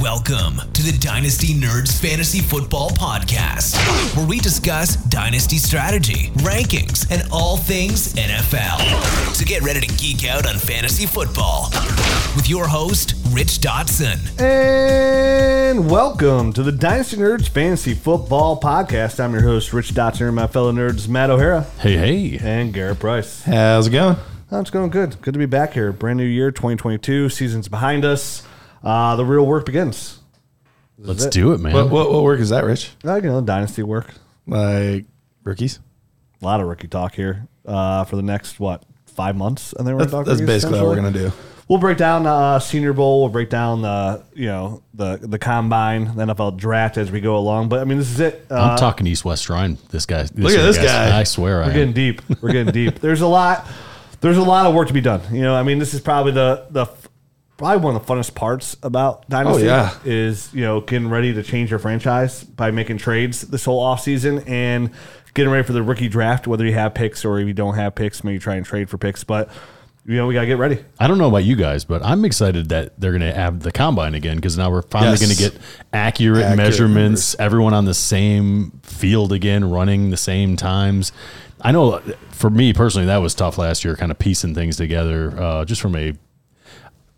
Welcome to the Dynasty Nerds Fantasy Football Podcast, where we discuss dynasty strategy, rankings, and all things NFL. So get ready to geek out on fantasy football with your host, Rich Dotson. And welcome to the Dynasty Nerds Fantasy Football Podcast. I'm your host, Rich Dotson, and my fellow nerds, Matt O'Hara. Hey, hey. And Garrett Price. How's it going? Oh, it's going good. Good to be back here. Brand new year, 2022. Season's behind us. The real work begins. Let's do it, man. What work is that, Rich? Dynasty work. Like rookies? A lot of rookie talk here for the next, 5 months? And then we're going to talk rookies. That's basically what we're going to do. We'll break down Senior Bowl. We'll break down the Combine, the NFL Draft as we go along. But, I mean, this is it. I'm talking East-West Shrine, this guy. Look at this guy. I swear I am. We're getting deep. There's a lot of work to be done. This is probably Probably one of the funnest parts about Dynasty is, getting ready to change your franchise by making trades this whole offseason and getting ready for the rookie draft, whether you have picks or if you don't have picks, maybe try and trade for picks. But, we got to get ready. I don't know about you guys, but I'm excited that they're going to have the Combine again because now we're finally going to get accurate measurements, everyone on the same field again, running the same times. I know for me personally, that was tough last year, kind of piecing things together just from a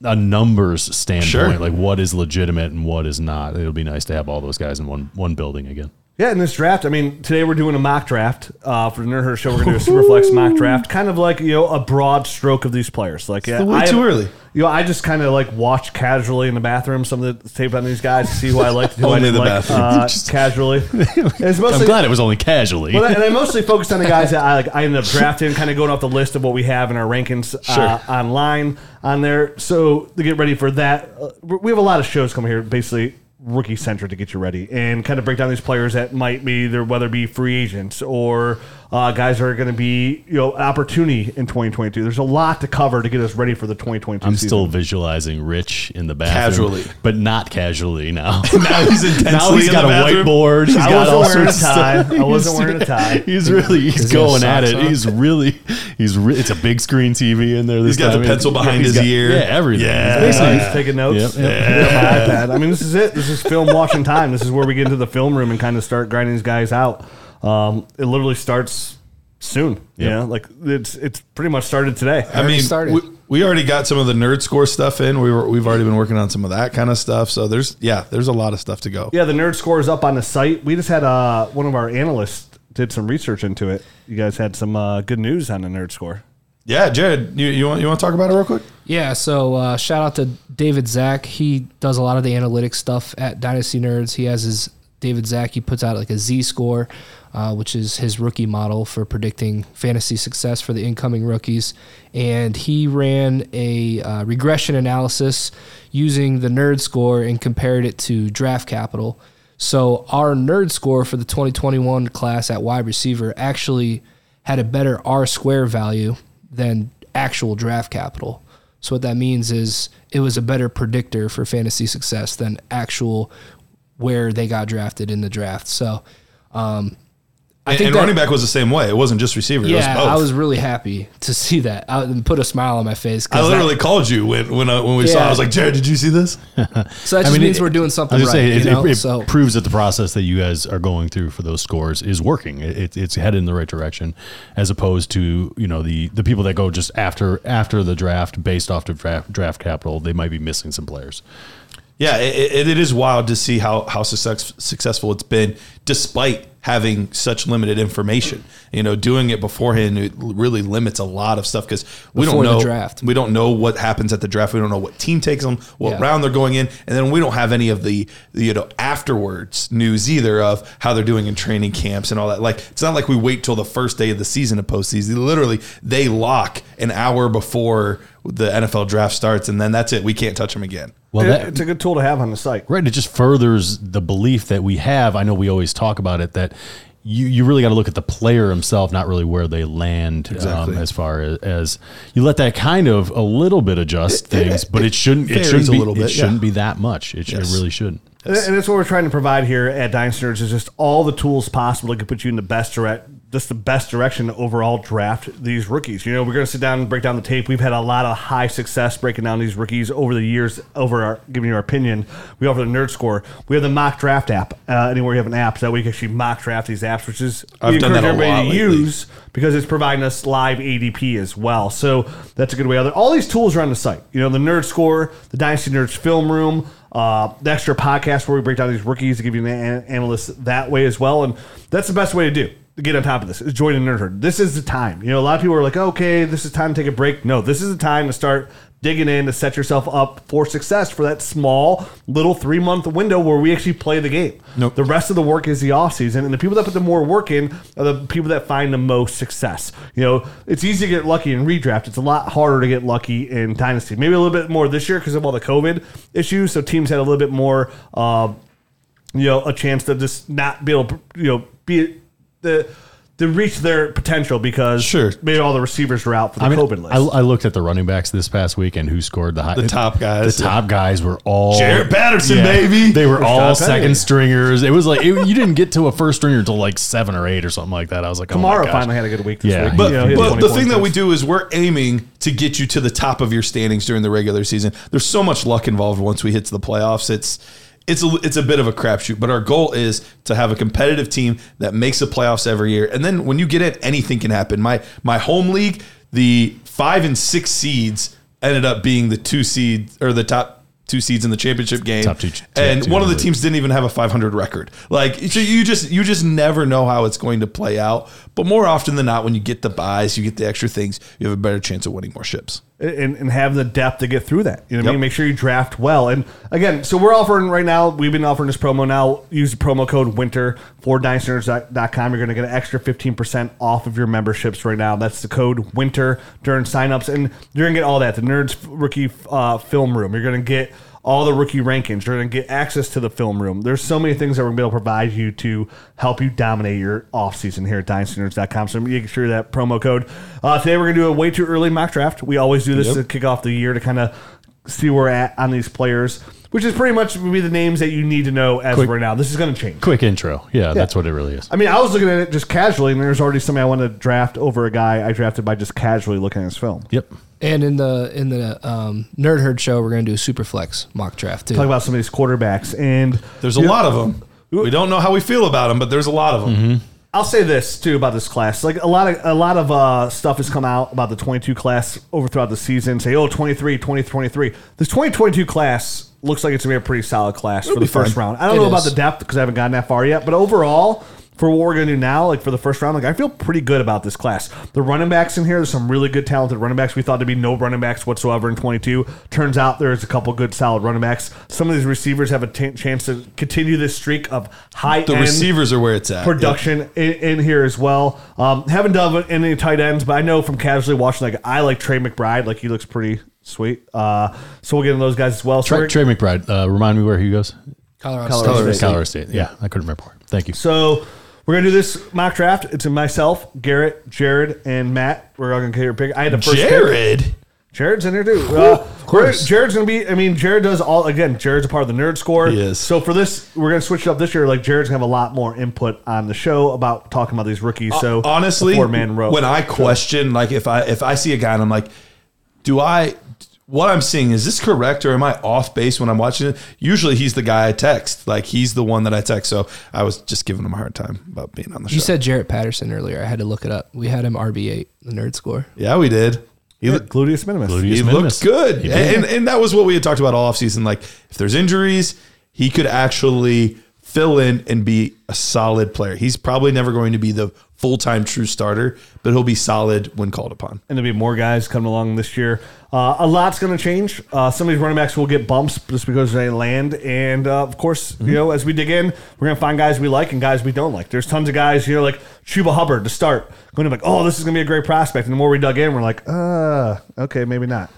numbers standpoint, like what is legitimate and what is not. It'll be nice to have all those guys in one building again. Yeah, in this draft, today we're doing a mock draft for the Nerd Herder Show. We're going to do a Superflex mock draft, kind of like a broad stroke of these players. Like too early. I just kind of watch casually in the bathroom some of the tape on these guys to see who I liked, who I didn't like casually. I'm glad it was only casually. Well, and I mostly focused on the guys that I ended up drafting, kind of going off the list of what we have in our rankings online on there. So to get ready for that, we have a lot of shows coming here, basically rookie centric, to get you ready and kind of break down these players that might be there, whether it be free agents or guys that are going to be opportunity in 2022. There's a lot to cover to get us ready for the 2022 season. I'm still visualizing Rich in the bathroom. Casually. But not casually now. Now he's intensely now he's got a whiteboard. He's got all sorts of stuff. I wasn't wearing a tie. He's going at it. It's a big screen TV in there. He's got the pencil behind his ear. Yeah, everything. Yeah. He's taking notes. Yeah. My iPad. This is it. This is film watching time. This is where we get into the film room and kind of start grinding these guys out. It literally starts soon. It's pretty much started today. We already got some of the nerd score stuff in. We've already been working on some of that kind of stuff. So there's a lot of stuff to go. Yeah, the nerd score is up on the site. We just had one of our analysts did some research into it. You guys had some good news on the nerd score. Yeah, Jared, you want to talk about it real quick? Yeah, so shout out to David Zach. He does a lot of the analytics stuff at Dynasty Nerds. He has his David Zach. He puts out a Z-score, which is his rookie model for predicting fantasy success for the incoming rookies. And he ran a regression analysis using the nerd score and compared it to draft capital. So our nerd score for the 2021 class at wide receiver actually had a better R-square value than actual draft capital. So what that means is it was a better predictor for fantasy success than actual where they got drafted in the draft. So I think running back was the same way. It wasn't just receiver. Yeah, it was both. I was really happy to see that. It put a smile on my face. I literally called you when we saw it. I was like, Jared, did you see this? So that means we're doing something right. It proves that the process that you guys are going through for those scores is working. It's headed in the right direction, as opposed to the people that go just after the draft based off of draft capital. They might be missing some players. Yeah, it is wild to see how successful it's been, despite having such limited information. Doing it beforehand, it really limits a lot of stuff because we don't know what happens at the draft. We don't know what team takes them, what round they're going in, and then we don't have any of the afterwards news either of how they're doing in training camps and all that. Like, it's not like we wait till the first day of the season to postseason. Literally, they lock an hour before the NFL draft starts, and then that's it. We can't touch them again. Well, it's a good tool to have on the site. Right. It just furthers the belief that we have. I know we always talk about it, that you really got to look at the player himself, not really where they land. Exactly. As far as you let that kind of a little bit adjust things, but it shouldn't be that much. It really shouldn't. Yes. And that's what we're trying to provide here at Dynasty Nerds, is just all the tools possible that could put you in the best direct just the best direction to overall draft these rookies. You know, we're going to sit down and break down the tape. We've had a lot of high success breaking down these rookies over the years, giving you our opinion. We offer the Nerd Score. We have the mock draft app. Anywhere you have an app, so that we can actually mock draft these apps, which is we encourage everybody to use because it's providing us live ADP as well. So that's a good way out there. All these tools are on the site. You know, the Nerd Score, the Dynasty Nerds Film Room, the extra podcast where we break down these rookies to give you an analyst that way as well. And that's the best way to do. Get on top of this is join the Nerd Herd. This is the time. You know, a lot of people are like, okay, this is time to take a break. No, this is the time to start digging in to set yourself up for success for that small little 3-month window where we actually play the game. Nope. The rest of the work is the off season, and the people that put the more work in are the people that find the most success. You know, it's easy to get lucky in redraft. It's a lot harder to get lucky in dynasty. Maybe a little bit more this year because of all the COVID issues. So teams had a little bit more, you know, a chance to just not be able to, you know, to reach their potential because maybe all the receivers were out for the COVID list. I looked at the running backs this past week and who scored the high. The top guys. The top guys were all Jarrett Patterson, baby. They were all second stringers. It was like you didn't get to a first stringer until like 7 or 8 or something like that. I was like, Kamara finally had a good week this week. But the thing that we do is we're aiming to get you to the top of your standings during the regular season. There's so much luck involved once we hit the playoffs. It's a bit of a crapshoot, but our goal is to have a competitive team that makes the playoffs every year. And then when you get in, anything can happen. My home league, the 5 and 6 seeds ended up being the 2 seed or the top 2 seeds in the championship game. One of the teams didn't even have a 500 record. Like so you just never know how it's going to play out. But more often than not, when you get the buys, you get the extra things, you have a better chance of winning more ships. And have the depth to get through that. You know what I mean? Make sure you draft well. And again, so we're offering right now, we've been offering this promo now. Use the promo code WINTER for DynastyNerds.com. You're going to get an extra 15% off of your memberships right now. That's the code WINTER during signups. And you're going to get all that. The Nerds Rookie Film Room. You're going to get all the rookie rankings. You're going to get access to the film room. There's so many things that we're going to be able to provide you to help you dominate your offseason here at DynastyNerds.com. So make sure that promo code. Today we're going to do a way too early mock draft. We always do this to kick off the year to kind of see where we're at on these players, which is pretty much be the names that you need to know as of right now. This is going to change. Quick intro. Yeah, that's what it really is. I mean, I was looking at it just casually, and there's already somebody I want to draft over a guy I drafted by just casually looking at his film. Yep. And in the Nerd Herd show, we're going to do a super flex mock draft too. Talk about some of these quarterbacks, and there's a lot of them. We don't know how we feel about them, but there's a lot of them. Mm-hmm. I'll say this too about this class. Like a lot of stuff has come out about the 22 class over throughout the season. Say, 23. This 2022 class looks like it's going to be a pretty solid class for the first round. I don't know about the depth because I haven't gotten that far yet, but overall, for what we're going to do now, like for the first round, like I feel pretty good about this class. The running backs in here, there's some really good talented running backs. We thought there'd be no running backs whatsoever in 22. Turns out there's a couple good solid running backs. Some of these receivers have a chance to continue this streak of high end receivers are where it's at. Production in here as well. Haven't done any tight ends, but I know from casually watching, like I like Trey McBride. Like he looks pretty sweet. So we'll get into those guys as well. Trey McBride. Remind me where he goes. Colorado State. Yeah, I couldn't remember. Thank you. So we're going to do this mock draft. It's in myself, Garrett, Jared, and Matt. We're all going to get your pick. I had the first pick. Jared's in there, too. Of course. Jared's going to be, I mean, Jared does all, again, Jared's a part of the Nerd Score. He is. So for this, we're going to switch it up this year. Like, Jared's going to have a lot more input on the show about talking about these rookies. So honestly, four-man row. When I question, like, if I see a guy and I'm like, what I'm seeing, is this correct or am I off base when I'm watching it? Usually he's the guy I text. Like he's the one that I text. So I was just giving him a hard time about being on the show. You said Jarrett Patterson earlier. I had to look it up. We had him RB8, the Nerd Score. Yeah, we did. He looked gluteus minimus. He looked good. And that was what we had talked about all offseason. Like if there's injuries, he could actually fill in and be a solid player. He's probably never going to be the full-time true starter, but he'll be solid when called upon. And there'll be more guys coming along this year. A lot's going to change. Some of these running backs will get bumps just because they land. And, of course, you know, as we dig in, we're going to find guys we like and guys we don't like. There's tons of guys, you know, like Chuba Hubbard to start. Going to be like, oh, this is going to be a great prospect. And the more we dug in, we're like, okay, maybe not.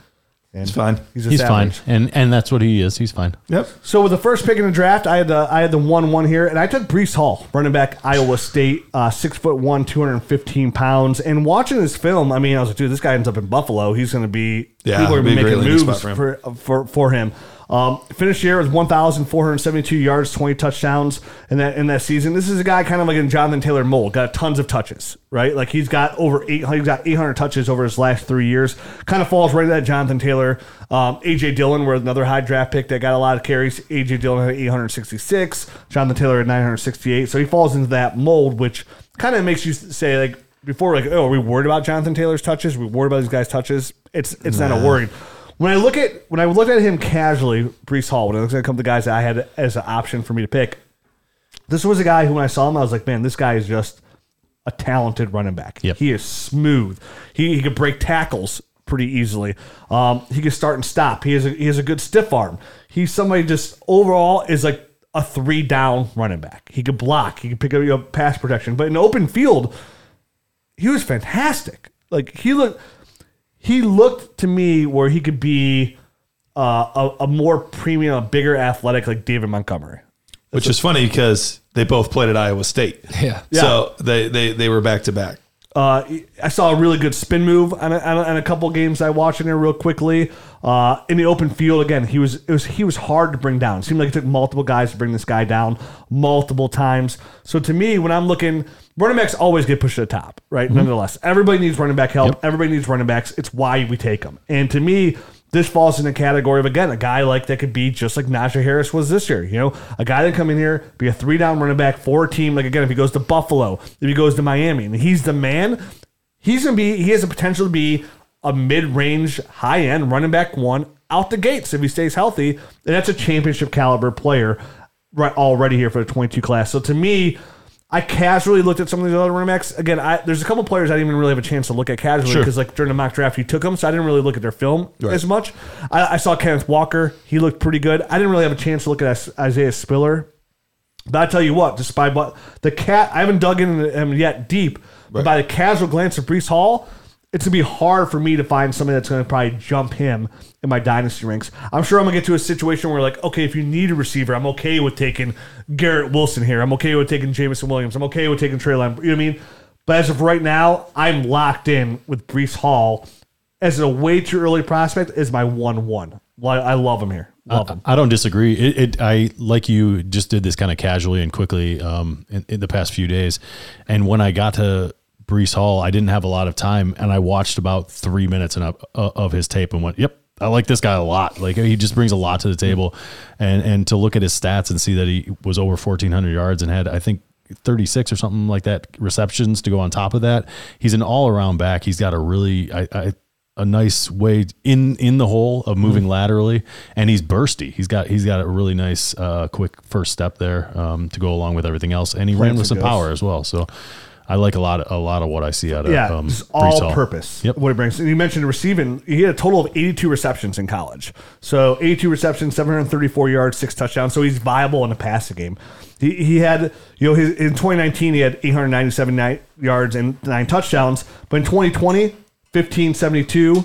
And it's fine. He's fine. And that's what he is. He's fine. Yep. So with the first pick in the draft, I had the 1-1 here, and I took Breece Hall, running back, Iowa State, 6'1", 215 pounds. And watching this film, I mean, I was like, dude, this guy ends up in Buffalo. He's going to be people are going to be making moves for him. Finished the year with 1,472 yards, 20 touchdowns in that season. This is a guy kind of like in Jonathan Taylor mold, got tons of touches, right? Like he's got over 800 touches over his last 3 years. Kind of falls right into that Jonathan Taylor. A.J. Dillon were another high draft pick that got a lot of carries. A.J. Dillon had 866, Jonathan Taylor had 968. So he falls into that mold, which kind of makes you say like, before, like, oh, are we worried about Jonathan Taylor's touches? Are we worried about these guys' touches? It's not a worry. When I looked at him casually, Breece Hall, when I looked at a couple of the guys that I had as an option for me to pick, this was a guy who when I saw him, I was like, man, this guy is just a talented running back. Yep. He is smooth. He could break tackles pretty easily. He could start and stop. He has a good stiff arm. He's somebody just overall is like a 3-down running back. He could block. He could pick up your pass protection. But in open field, he was fantastic. Like he looked to me where he could be a more premium, a bigger athletic like David Montgomery. Which is funny because they both played at Iowa State. Yeah. So they were back to back. I saw a really good spin move on a couple games I watched in there real quickly. In the open field again, he was hard to bring down. It seemed like it took multiple guys to bring this guy down multiple times. So to me, when I'm looking, running backs always get pushed to the top, right? Mm-hmm. Nonetheless, everybody needs running back help. Yep. Everybody needs running backs. It's why we take them. And to me, this falls in the category of, again, a guy like that could be just like Najee Harris was this year. You know, a guy that come in here, be a 3-down running back for a team. Like, again, if he goes to Buffalo, if he goes to Miami, and he's the man, he has a potential to be a mid-range, high-end running back one out the gates if he stays healthy. And that's a championship caliber player right already here for the 22 class. So to me, I casually looked at some of these other running backs. Again, there's a couple players I didn't even really have a chance to look at casually because like during the mock draft, you took them, so I didn't really look at their film as much. I saw Kenneth Walker. He looked pretty good. I didn't really have a chance to look at Isaiah Spiller. But I tell you what, despite I haven't dug into him yet deep, but by the casual glance of Breece Hall, it's going to be hard for me to find somebody that's going to probably jump him in my dynasty ranks. I'm sure I'm going to get to a situation where, like, okay, if you need a receiver, I'm okay with taking Garrett Wilson here. I'm okay with taking Jamison Williams. I'm okay with taking Treylon. You know what I mean? But as of right now, I'm locked in with Breece Hall as a way too early prospect is my 1-1. I love him here. I don't disagree. I like you just did this kind of casually and quickly in the past few days. And when I got to Breece Hall, I didn't have a lot of time, and I watched about 3 minutes of his tape and went, yep, I like this guy a lot. Like, he just brings a lot to the table, and to look at his stats and see that he was over 1,400 yards and had, I think, 36 or something like that receptions to go on top of that. He's an all-around back. He's got a really a nice way in the hole of moving laterally, and he's bursty. He's got a really nice quick first step there to go along with everything else, and he ran with some power as well. So I like a lot of what I see out of all-purpose. Yep. What he brings. And you mentioned receiving. He had a total of 82 receptions in college. So 82 receptions, 734 yards, 6 touchdowns. So he's viable in the passing game. He had, you know, in 2019 he had 897 yards and 9 touchdowns. But in 2020, 1572,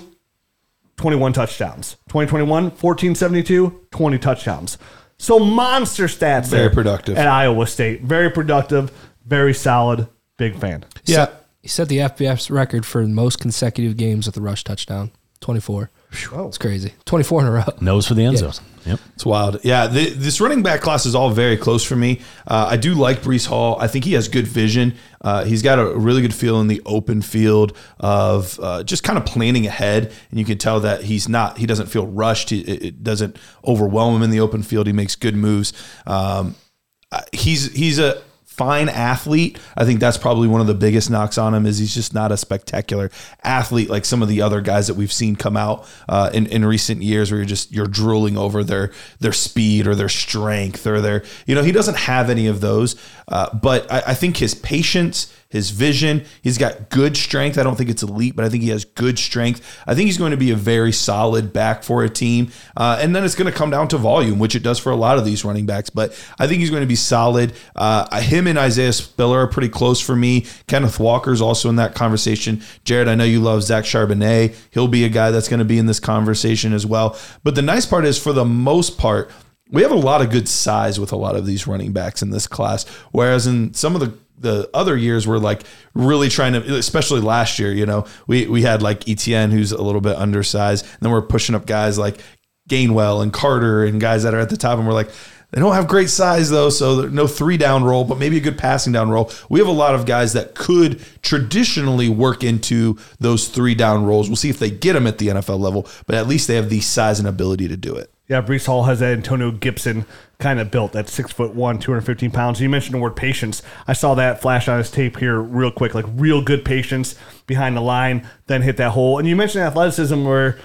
21 touchdowns. 2021, 1472, 20 touchdowns. So monster stats. Very productive at Iowa State. Very productive. Very solid. Big fan. Yeah. He set the FBS record for most consecutive games with a rush touchdown, 24. It's crazy. 24 in a row. Nose for the end zone. Yep. It's wild. Yeah, this running back class is all very close for me. I do like Breece Hall. I think he has good vision. He's got a really good feel in the open field of just kind of planning ahead, and you can tell that he doesn't feel rushed. It doesn't overwhelm him in the open field. He makes good moves. He's a fine athlete. I think that's probably one of the biggest knocks on him is he's just not a spectacular athlete like some of the other guys that we've seen come out in recent years, where you're drooling over their speed or their strength or their, you know, he doesn't have any of those. But I think his patience, his vision, he's got good strength. I don't think it's elite, but I think he has good strength. I think he's going to be a very solid back for a team. And then it's going to come down to volume, which it does for a lot of these running backs. But I think he's going to be solid. Him and Isaiah Spiller are pretty close for me. Kenneth Walker's also in that conversation. Jared, I know you love Zach Charbonnet. He'll be a guy that's going to be in this conversation as well. But the nice part is, for the most part, we have a lot of good size with a lot of these running backs in this class, whereas in some of the other years we're like really trying to, especially last year, you know, we had like Etienne, who's a little bit undersized, and then we're pushing up guys like Gainwell and Carter and guys that are at the top, and we're like, they don't have great size though, so no three down roll, but maybe a good passing down roll. We have a lot of guys that could traditionally work into those three down rolls. We'll see if they get them at the NFL level, but at least they have the size and ability to do it. Yeah, Breece Hall has that Antonio Gibson kind of built at 6'1", 215 pounds. You mentioned the word patience. I saw that flash on his tape here real quick, like real good patience behind the line, then hit that hole. And you mentioned athleticism where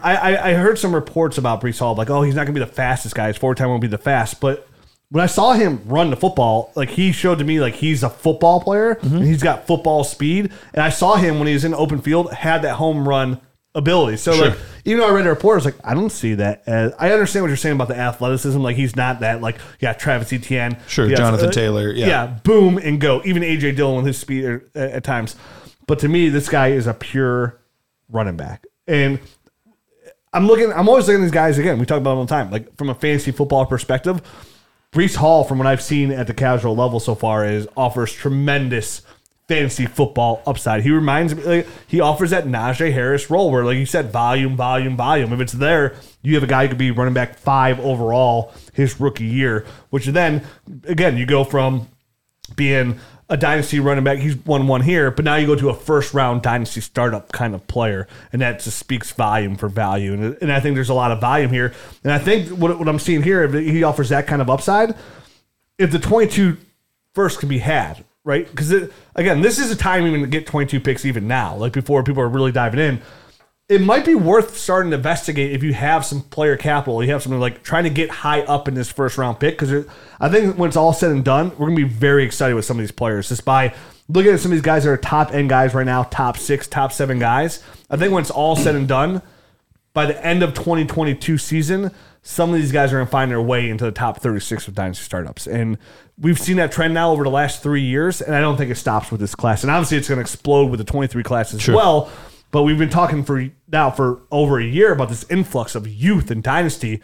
I heard some reports about Breece Hall, like, oh, he's not going to be the fastest guy. His four-time won't be the fast. But when I saw him run the football, like, he showed to me, like, he's a football player, and he's got football speed. And I saw him when he was in open field, had that home run ability. So, like, even though I read the report, I was like, I don't see that as... I understand what you're saying about the athleticism. Like, he's not that, like, yeah, Travis Etienne. Jonathan Taylor. Yeah, boom and go. Even A.J. Dillon with his speed at times. But to me, this guy is a pure running back. And... I'm always looking at these guys again. We talk about them all the time. Like, from a fantasy football perspective, Breece Hall, from what I've seen at the casual level so far, offers tremendous fantasy football upside. He reminds me, like, he offers that Najee Harris role where, like you said, volume, volume, volume. If it's there, you have a guy who could be running back 5 overall his rookie year, which then, again, you go from being a dynasty running back, he's 1-1 here, but now you go to a first-round dynasty startup kind of player, and that just speaks volume for value, and I think there's a lot of volume here, and I think what I'm seeing here, if he offers that kind of upside, if the 22 first can be had, right? Because, again, this is a time even to get 22 picks even now, like before people are really diving in. It might be worth starting to investigate if you have some player capital. You have something like trying to get high up in this first-round pick, because I think when it's all said and done, we're going to be very excited with some of these players. Just by looking at some of these guys that are top-end guys right now, top 6, top 7 guys, I think when it's all said and done, by the end of 2022 season, some of these guys are going to find their way into the top 36 of dynasty startups. And we've seen that trend now over the last 3 years, and I don't think it stops with this class. And obviously it's going to explode with the 23 class as well. But we've been talking for over a year about this influx of youth and dynasty.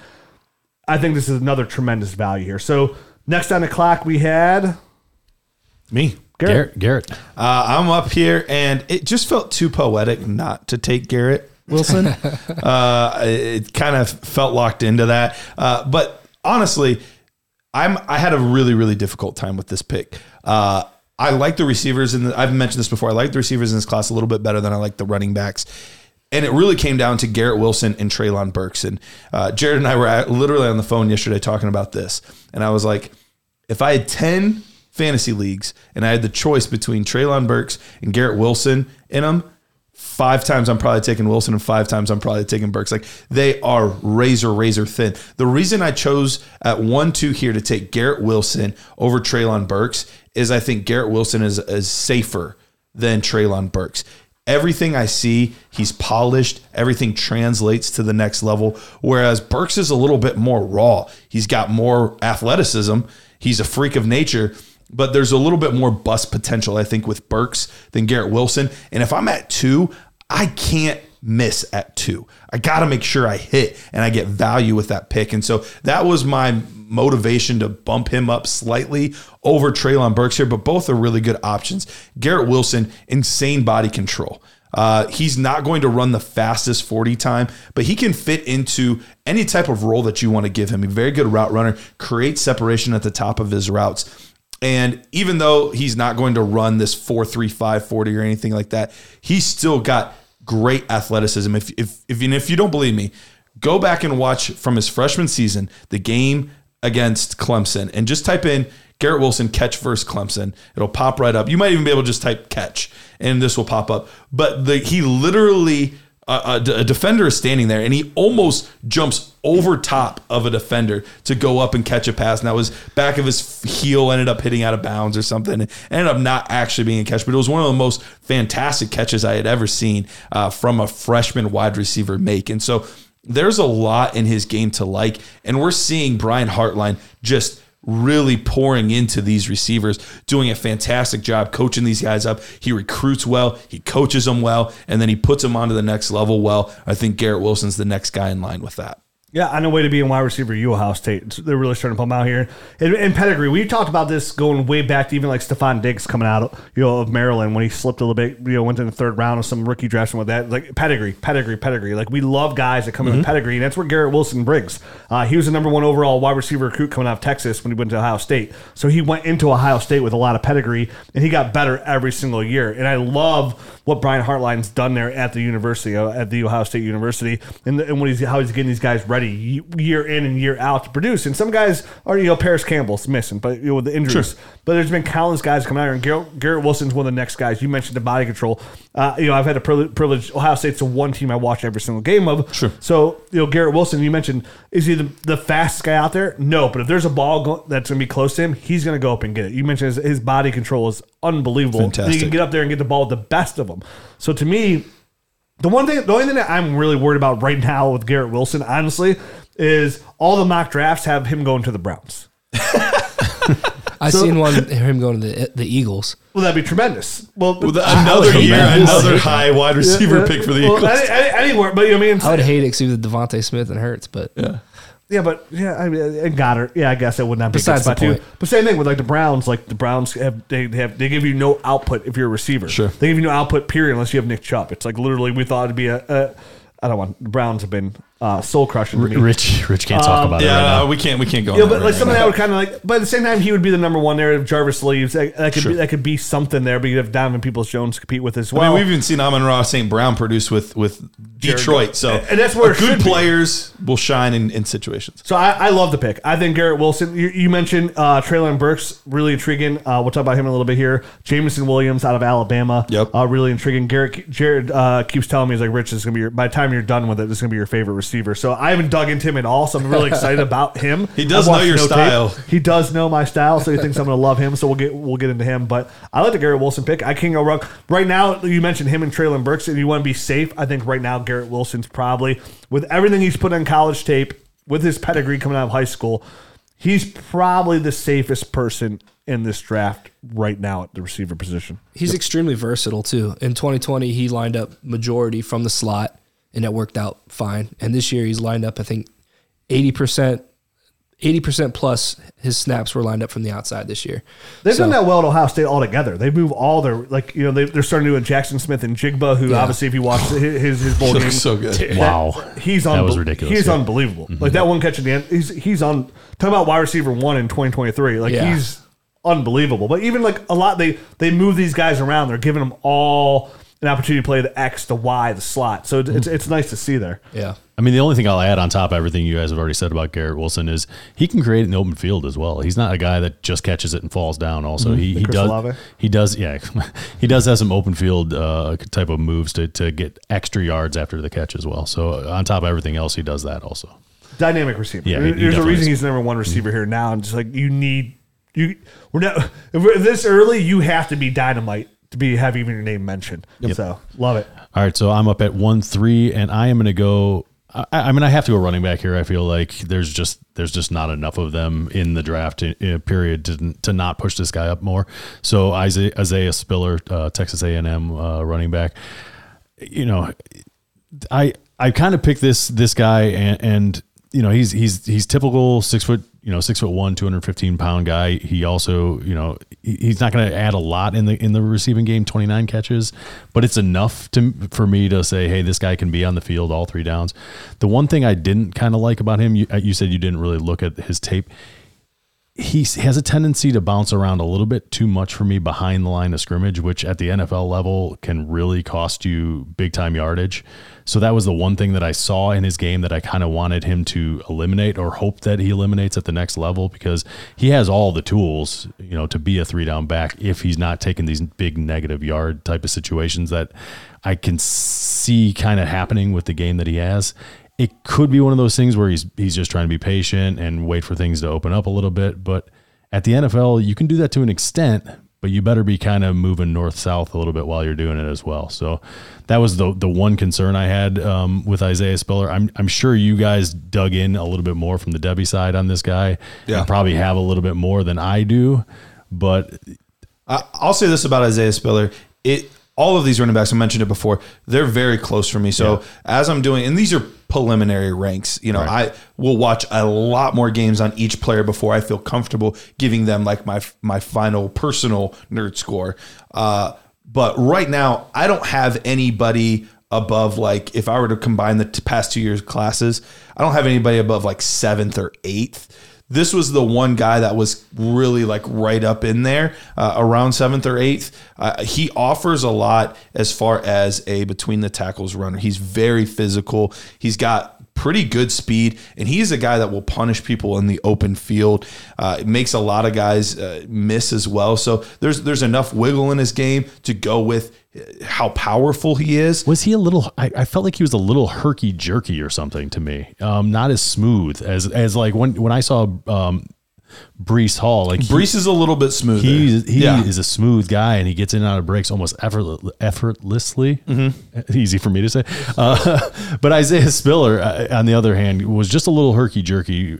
I think this is another tremendous value here. So next on the clock we had... me. Garrett. I'm up here, and it just felt too poetic not to take Garrett Wilson. It kind of felt locked into that. But honestly, I had a really, really difficult time with this pick. I like the receivers, and I've mentioned this before. I like the receivers in this class a little bit better than I like the running backs. And it really came down to Garrett Wilson and Treylon Burks. And Jared and I were literally on the phone yesterday talking about this. And I was like, if I had 10 fantasy leagues and I had the choice between Treylon Burks and Garrett Wilson in them, 5 times I'm probably taking Wilson and 5 times I'm probably taking Burks. Like, they are razor thin. The reason I chose at 1-2 here to take Garrett Wilson over Treylon Burks is I think Garrett Wilson is safer than Treylon Burks. Everything I see, he's polished. Everything translates to the next level, whereas Burks is a little bit more raw. He's got more athleticism. He's a freak of nature, but there's a little bit more bust potential, I think, with Burks than Garrett Wilson. And if I'm at 2, I can't miss at 2. I got to make sure I hit and I get value with that pick. And so that was my motivation to bump him up slightly over Treylon Burks here, but both are really good options. Garrett Wilson, insane body control. He's not going to run the fastest 40 time, but he can fit into any type of role that you want to give him. A very good route runner, creates separation at the top of his routes. And even though he's not going to run this 4.35 40 or anything like that, he's still got great athleticism. If you don't believe me, go back and watch from his freshman season, the game against Clemson, and just type in Garrett Wilson catch versus Clemson. It'll pop right up. You might even be able to just type catch and this will pop up. But he literally, a defender is standing there and he almost jumps over top of a defender to go up and catch a pass. Now his back of his heel ended up hitting out of bounds or something. It ended up not actually being a catch, but it was one of the most fantastic catches I had ever seen from a freshman wide receiver make. And so there's a lot in his game to like, and we're seeing Brian Hartline just really pouring into these receivers, doing a fantastic job coaching these guys up. He recruits well, he coaches them well, and then he puts them onto the next level well. I think Garrett Wilson's the next guy in line with that. Yeah, on the way to being wide receiver, Ohio State. They're really starting to pump out here. And pedigree, we talked about this going way back to even like Stephon Diggs coming out, of Maryland when he slipped a little bit, went in the third round of some rookie draft and with that. Like pedigree. Like we love guys that come in with pedigree, and that's where Garrett Wilson brings. He was the number one overall wide receiver recruit coming out of Texas when he went to Ohio State. So he went into Ohio State with a lot of pedigree, and he got better every single year. And I love what Brian Hartline's done there at the university, at the Ohio State University, and what how he's getting these guys ready year in and year out to produce. And some guys are, Paris Campbell's missing, but with the injuries. Sure. But there's been countless guys coming out here, and Garrett Wilson's one of the next guys. You mentioned the body control. I've had a privilege. Ohio State's the one team I watch every single game of. Sure. So, Garrett Wilson, you mentioned, is he the fastest guy out there? No, but if there's a ball that's going to be close to him, he's going to go up and get it. You mentioned his body control is unbelievable. Fantastic. He can get up there and get the ball with the best of them. So, to me, the only thing that I'm really worried about right now with Garrett Wilson, honestly, is all the mock drafts have him going to the Browns. I've seen one him going to the Eagles. Well, that'd be tremendous. Well, another high wide receiver pick for the Eagles. Anywhere, but I would hate it because he was Devontae Smith and Hurts, but and Goddard. Yeah, I guess that would not be besides a good spot too. But same thing with like the Browns. Like the Browns they give you no output if you're a receiver. Sure, they give you no output period unless you have Nick Chubb. It's like literally we thought it'd be the Browns have been soul crushing. Rich can't talk about it. Yeah, right now. We can't go. Yeah, but like something I would kind of like. But at the same time, he would be the number one there if Jarvis leaves. That could be something there. But you would have Donovan Peoples-Jones compete with as well. We've even seen Amon Ra St. Brown produce with Detroit. So and that's where good players will shine in situations. So I love the pick. I think Garrett Wilson. You mentioned Treylon Burks, really intriguing. We'll talk about him in a little bit here. Jameson Williams out of Alabama. Yep. Really intriguing. Jared keeps telling me he's like, Rich, this is gonna be by the time you're done with it, this is gonna be your favorite receiver. So I haven't dug into him at all, so I'm really excited about him. He does know your style. He does know my style, so he thinks I'm going to love him, so we'll get into him. But I like the Garrett Wilson pick. I can't go wrong. Right now, you mentioned him and Treylon Burks, and you want to be safe. I think right now Garrett Wilson's probably, with everything he's put on college tape, with his pedigree coming out of high school, he's probably the safest person in this draft right now at the receiver position. He's extremely versatile, too. In 2020, he lined up majority from the slot. And that worked out fine. And this year he's lined up, I think, 80% plus his snaps were lined up from the outside this year. They've done that well at Ohio State altogether. They move all their, they're starting to do Jackson Smith and Jigba, who obviously if you watch his bowl game. So good. Wow. That was ridiculous. He's unbelievable. Mm-hmm. Like that one catch at the end, he's on, talking about wide receiver one in 2023. Like he's unbelievable. But even like a lot, they move these guys around. They're giving them all an opportunity to play the X, the Y, the slot. So it's nice to see there. Yeah. I mean, the only thing I'll add on top of everything you guys have already said about Garrett Wilson is he can create an open field as well. He's not a guy that just catches it and falls down. Also, he does have some open field type of moves to get extra yards after the catch as well. So on top of everything else, he does that also. Dynamic receiver. Yeah, there's a reason he's the number one receiver here now. And just like we're this early, you have to be dynamite to be have even your name mentioned. Yep. So love it. All right, so I'm up at 1-3, and I am going to go. I have to go running back here. I feel like there's just not enough of them in the draft period to not push this guy up more. So Isaiah Spiller, Texas A&M running back. I kind of picked this guy, and he's typical 6 foot. 6'1", 215-pound guy. He also, he's not going to add a lot in the receiving game, 29 catches, but it's enough for me to say, hey, this guy can be on the field all three downs. The one thing I didn't kind of like about him, you said you didn't really look at his tape. He has a tendency to bounce around a little bit too much for me behind the line of scrimmage, which at the NFL level can really cost you big-time yardage. So that was the one thing that I saw in his game that I kind of wanted him to eliminate or hope that he eliminates at the next level, because he has all the tools, to be a three-down back if he's not taking these big negative yard type of situations that I can see kind of happening with the game that he has. It could be one of those things where he's just trying to be patient and wait for things to open up a little bit. But at the NFL, you can do that to an extent, but you better be kind of moving north-south a little bit while you're doing it as well. So that was the one concern I had with Isaiah Spiller. I'm sure you guys dug in a little bit more from the Debbie side on this guy. Yeah. You probably have a little bit more than I do. But I'll say this about Isaiah Spiller. all of these running backs, I mentioned it before, they're very close for me. So as I'm doing, and these are preliminary ranks, you know, I will watch a lot more games on each player before I feel comfortable giving them like my final personal nerd score. But right now, I don't have anybody above, like, if I were to combine the past 2 years' classes, I don't have anybody above like 7th or 8th. This was the one guy that was really like right up in there, around 7th or 8th. He offers a lot as far as a between the tackles runner. He's very physical. He's got pretty good speed, and he's a guy that will punish people in the open field. It makes a lot of guys miss as well. So there's enough wiggle in his game to go with how powerful he is. Was he a little, I felt like he was a little herky jerky or something to me. Not as smooth as like when I saw, Breece Hall, like Breece is a little bit smoother. He is a smooth guy, and he gets in and out of breaks almost effortlessly. Mm-hmm. Easy for me to say. But Isaiah Spiller, on the other hand, was just a little herky jerky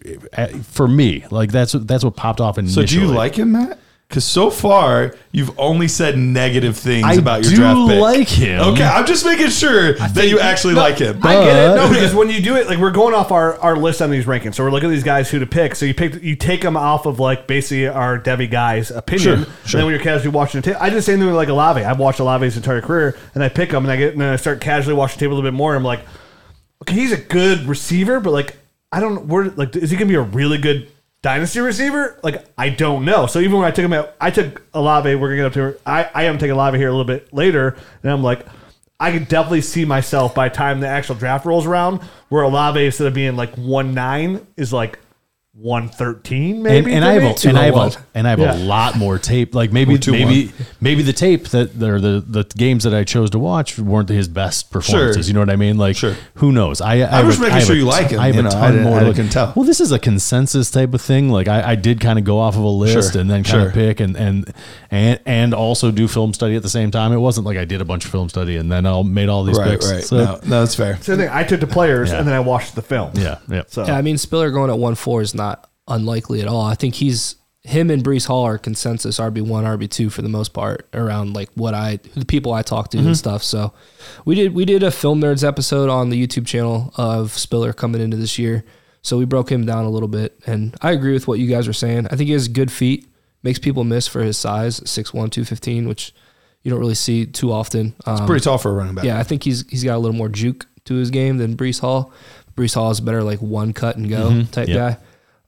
for me. Like that's what popped off initially. So do you like him, Matt? Because so far, you've only said negative things about your draft pick. I do like him. Okay, I'm just making sure that you actually like him. I get it. No, because when you do it, like we're going off our list on these rankings. So we're looking at these guys who to pick. So you take them off of like basically our Debbie guy's opinion. Sure. And then when you're casually watching the tape, I did the same thing with like Olave. I've watched Olave's entire career, and I pick him, and I start casually watching the tape a little bit more. And I'm like, okay, he's a good receiver, but like is he gonna be a really good Dynasty receiver? Like, I don't know. So even when I took him out, I took Olave. We're going to get up to her. I am taking Olave here a little bit later. And I'm like, I can definitely see myself by the time the actual draft rolls around where Olave, instead of being like 1.9, is like 1.13 maybe. And I have a lot more tape. Like maybe the tape that or the games that I chose to watch weren't his best performances. Sure. You know what I mean? Like who knows? I'm just making sure you like him. I have a ton more. I can tell. Well, this is a consensus type of thing. Like I did kind of go off of a list and then kind of pick and also do film study at the same time. It wasn't like I did a bunch of film study and then I made all these picks. Right. So no, that's fair. So I took the players and then I watched the film. Yeah. So I mean, Spiller going at 1.4 is not unlikely at all. I think him and Breece Hall are consensus RB1, RB2 for the most part around like the people I talk to and stuff. So we did a Film Nerds episode on the YouTube channel of Spiller coming into this year. So we broke him down a little bit, and I agree with what you guys are saying. I think he has good feet, makes people miss for his size, 6'1", 215, which you don't really see too often. It's pretty tall for a running back. Yeah, I think he's got a little more juke to his game than Breece Hall. Breece Hall is better like one cut and go type guy.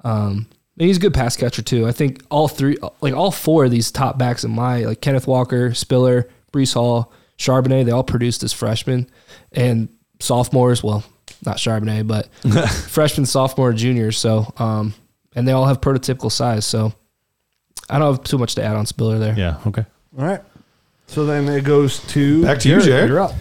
And he's a good pass catcher too. I think all four of these top backs in my, like Kenneth Walker, Spiller, Breece Hall, Charbonnet, they all produced as freshmen and sophomores. Well, not Charbonnet, but freshman, sophomore, junior. So, and they all have prototypical size. So I don't have too much to add on Spiller there. Yeah. Okay. All right. So then it goes to back to you, Jared. You're up.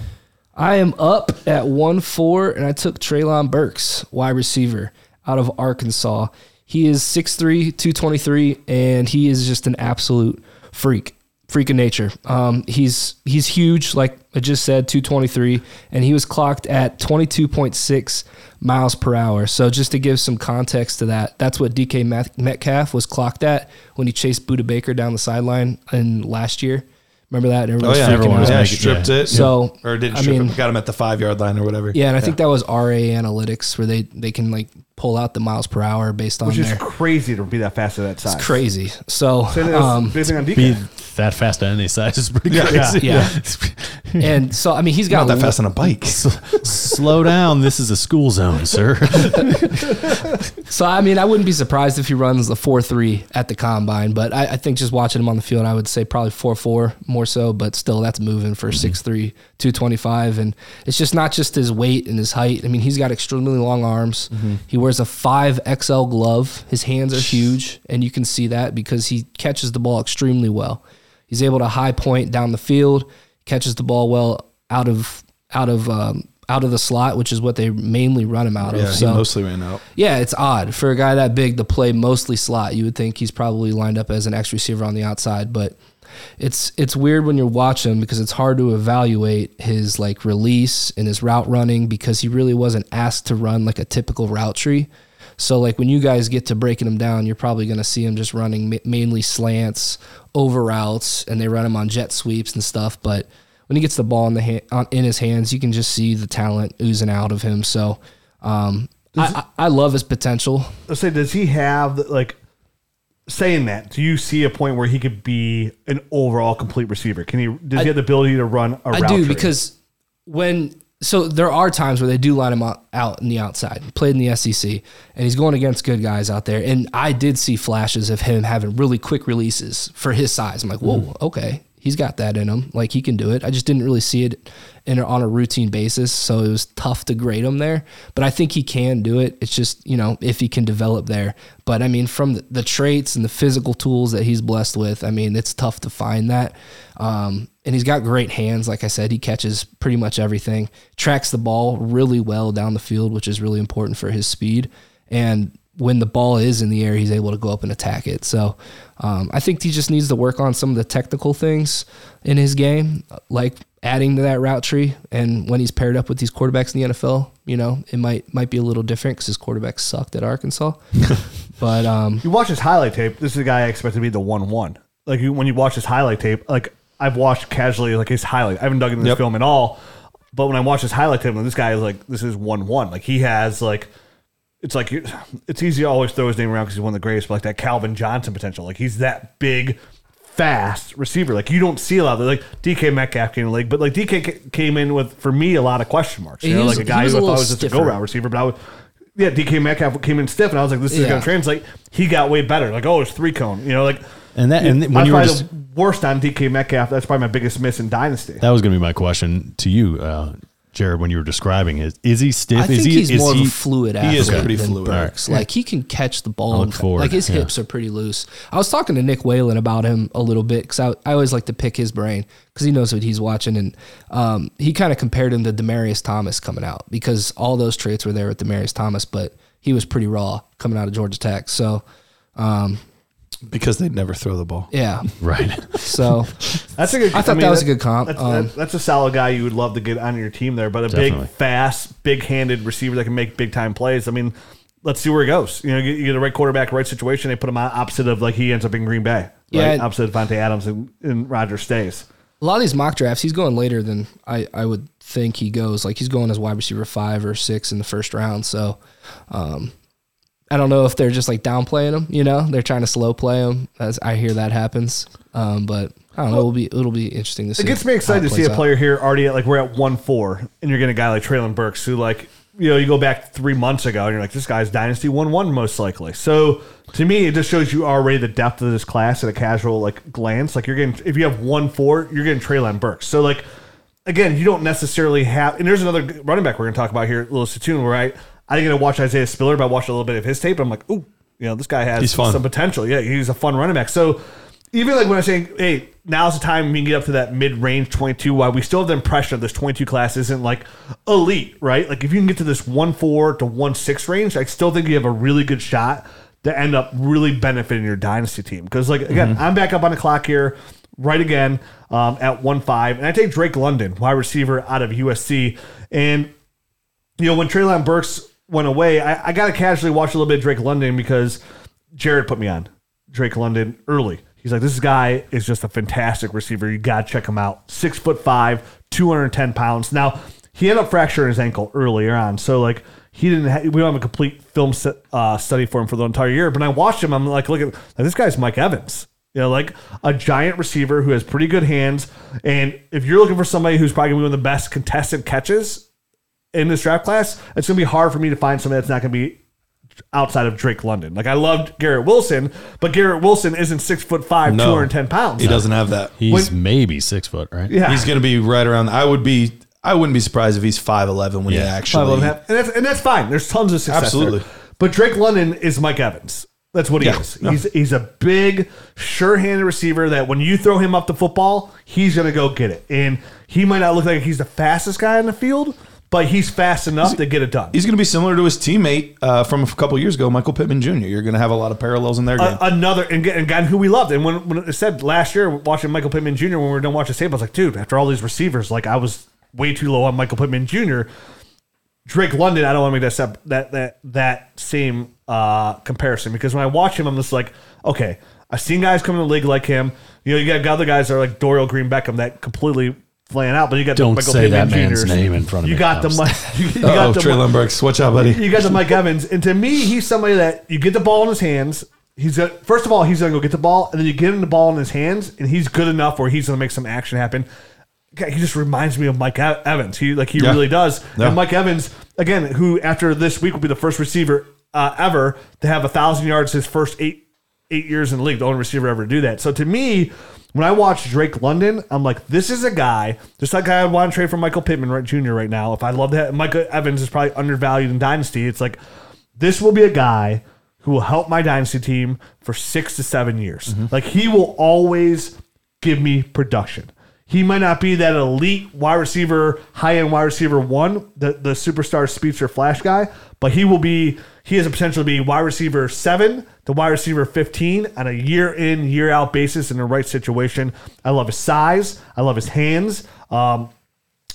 I am up at 1.4, and I took Treylon Burks, wide receiver out of Arkansas. He is 6'3", 223, and he is just an absolute freak of nature. He's huge, like I just said, 223, and he was clocked at 22.6 miles per hour. So just to give some context to that, that's what DK Metcalf was clocked at when he chased Budda Baker down the sideline in last year. Remember that? Everyone stripped it. So, or didn't strip it. Got him at the 5-yard line or whatever. Yeah, and I think that was RA Analytics where they can like pull out the miles per hour based on which is crazy to be that fast at that size. It's crazy. So be that fast at any size is pretty crazy. Yeah. And so, I mean, he's got not that fast on a bike. Slow down. This is a school zone, sir. So, I mean, I wouldn't be surprised if he runs the 4.3 at the combine, but I think just watching him on the field, I would say probably 4.4 more so, but still that's moving for 6'3", 225. And it's just not just his weight and his height. I mean, he's got extremely long arms. Mm-hmm. He wears a 5XL glove. His hands are huge, and you can see that because he catches the ball extremely well. He's able to high point down the field, catches the ball well out of the slot, which is what they mainly run him out of. So, he mostly ran out. Yeah, it's odd for a guy that big to play mostly slot. You would think he's probably lined up as an X receiver on the outside, but it's weird when you're watching him because it's hard to evaluate his like release and his route running because he really wasn't asked to run like a typical route tree. So like when you guys get to breaking him down, you're probably going to see him just running mainly slants, over routes, and they run him on jet sweeps and stuff. But when he gets the ball in his hands, you can just see the talent oozing out of him. So I love his potential. Let's say, does he have, like, saying that, do you see a point where he could be an overall complete receiver? Does he have the ability to run a route? I do, because so there are times where they do line him out in the outside. He played in the SEC, and he's going against good guys out there. And I did see flashes of him having really quick releases for his size. I'm like, whoa, okay. He's got that in him. Like, he can do it. I just didn't really see it on a routine basis, so it was tough to grade him there. But I think he can do it. It's just, if he can develop there. But, I mean, from the traits and the physical tools that he's blessed with, I mean, it's tough to find that. And he's got great hands. Like I said, he catches pretty much everything, tracks the ball really well down the field, which is really important for his speed. And when the ball is in the air, he's able to go up and attack it. So I think he just needs to work on some of the technical things in his game, like adding to that route tree. And when he's paired up with these quarterbacks in the NFL, it might be a little different because his quarterback sucked at Arkansas. But you watch his highlight tape. This is a guy I expect to be the 1-1. Like, when you watch his highlight tape, like, I've watched casually, like, his highlight. I haven't dug into this film at all. But when I watch his highlight tape, this guy is like, this is 1-1. Like, he has, like, it's easy to always throw his name around because he's one of the greatest, but like that Calvin Johnson potential. Like, he's that big, fast receiver. Like, you don't see a lot of that. Like, DK Metcalf came in the league, but like DK came in with, for me, a lot of question marks. Like a guy who I thought was just a go-route receiver, but DK Metcalf came in stiff, and I was like, this is going to translate. He got way better. Like, it's 3-cone. The worst on DK Metcalf, that's probably my biggest miss in Dynasty. That was going to be my question to you, Jared, when you were describing his, is he stiff? I think he's more of a fluid athlete. He is pretty fluid. Burks. Right. Like, he can catch the ball. Like, his hips are pretty loose. I was talking to Nick Whalen about him a little bit because I always like to pick his brain because he knows what he's watching. And he kind of compared him to Demaryius Thomas coming out because all those traits were there with Demaryius Thomas, but he was pretty raw coming out of Georgia Tech. So, because they'd never throw the ball. Yeah. Right. So that's a good comp. I thought that was a good comp. That's a solid guy you would love to get on your team there, but big, fast, big-handed receiver that can make big-time plays. I mean, let's see where he goes. You get the right quarterback, right situation, they put him on opposite of, like, he ends up in Green Bay. Right? Yeah. Opposite of Vontae Adams and Rodgers stays. A lot of these mock drafts, he's going later than I would think he goes. Like, he's going as wide receiver 5 or 6 in the first round. So, I don't know if they're just like downplaying him, They're trying to slow play him. As I hear that happens, but I don't know. It'll be interesting to see. It gets me excited to see a player here already at, like, we're at 1-4, and you're getting a guy like Treylon Burks who, like, you go back 3 months ago and you're like, this guy's Dynasty 1-1 most likely. So to me, it just shows you already the depth of this class at a casual, like, glance. Like, if you have 1-4, you're getting Treylon Burks. So, like, again, you don't necessarily have. And there's another running back we're going to talk about here, Lil Satun, right? I didn't get to watch Isaiah Spiller, but I watched a little bit of his tape. I'm like, ooh, this guy has some potential. Yeah, he's a fun running back. So even like when I'm saying, hey, now's the time we can get up to that mid-range 22, while we still have the impression of this 22 class isn't like elite, right? Like if you can get to this 1-4 to 1-6 range, I still think you have a really good shot to end up really benefiting your Dynasty team. Because like, again, I'm back up on the clock here right again at 1-5. And I take Drake London, wide receiver out of USC. And, when Treylon Burks went away, I got to casually watch a little bit of Drake London because Jared put me on Drake London early. He's like, this guy is just a fantastic receiver. You got to check him out. 6'5", 210 pounds. Now, he ended up fracturing his ankle earlier on. So, like, we don't have a complete film study for him for the entire year. But when I watched him, I'm like, look at this guy's Mike Evans. Like a giant receiver who has pretty good hands. And if you're looking for somebody who's probably going to be one of the best contested catches in this draft class, it's going to be hard for me to find somebody that's not going to be outside of Drake London. Like I loved Garrett Wilson, but Garrett Wilson isn't 6'5", 210 pounds. He doesn't have that. He's maybe 6 foot, right? Yeah. He's going to be right around. I wouldn't be surprised if he's 5'11" when he actually. And that's fine. There's tons of success. Absolutely. There. But Drake London is Mike Evans. That's what he is. No. He's a big, sure-handed receiver that when you throw him up the football, he's going to go get it. And he might not look like he's the fastest guy on the field, but he's fast enough to get it done. He's going to be similar to his teammate from a couple years ago, Michael Pittman Jr. You're going to have a lot of parallels in their game. Another guy who we loved. And when I said last year, watching Michael Pittman Jr., when we were done watching the tape, I was like, dude, after all these receivers, like I was way too low on Michael Pittman Jr. Drake London, I don't want to make that same comparison because when I watch him, I'm just like, okay, I've seen guys come in the league like him. You got other guys that are like Dorial Green Beckham that completely laying out, but you got the Michael Pittman Jr. Don't say that man's name in front of me. You got the Treylon Burks. Watch out, buddy. You got the Mike Evans. And to me, he's somebody that you get the ball in his hands. First of all, he's going to go get the ball, and then you get him the ball in his hands, and he's good enough where he's going to make some action happen. He just reminds me of Mike Evans. He really does. Yeah. And Mike Evans, again, who after this week will be the first receiver ever to have 1,000 yards his first eight years in the league, the only receiver ever to do that. So to me, when I watch Drake London, I'm like, this is a guy, just like I would want to trade for Michael Pittman Jr. right now. If I love that, Michael Evans is probably undervalued in Dynasty. It's like, this will be a guy who will help my Dynasty team for 6 to 7 years. Mm-hmm. Like, he will always give me production. He might not be that elite wide receiver, high-end wide receiver one, the superstar speedster flash guy, but he has a potential to be wide receiver 7 to wide receiver 15 on a year-in, year-out basis in the right situation. I love his size. I love his hands. I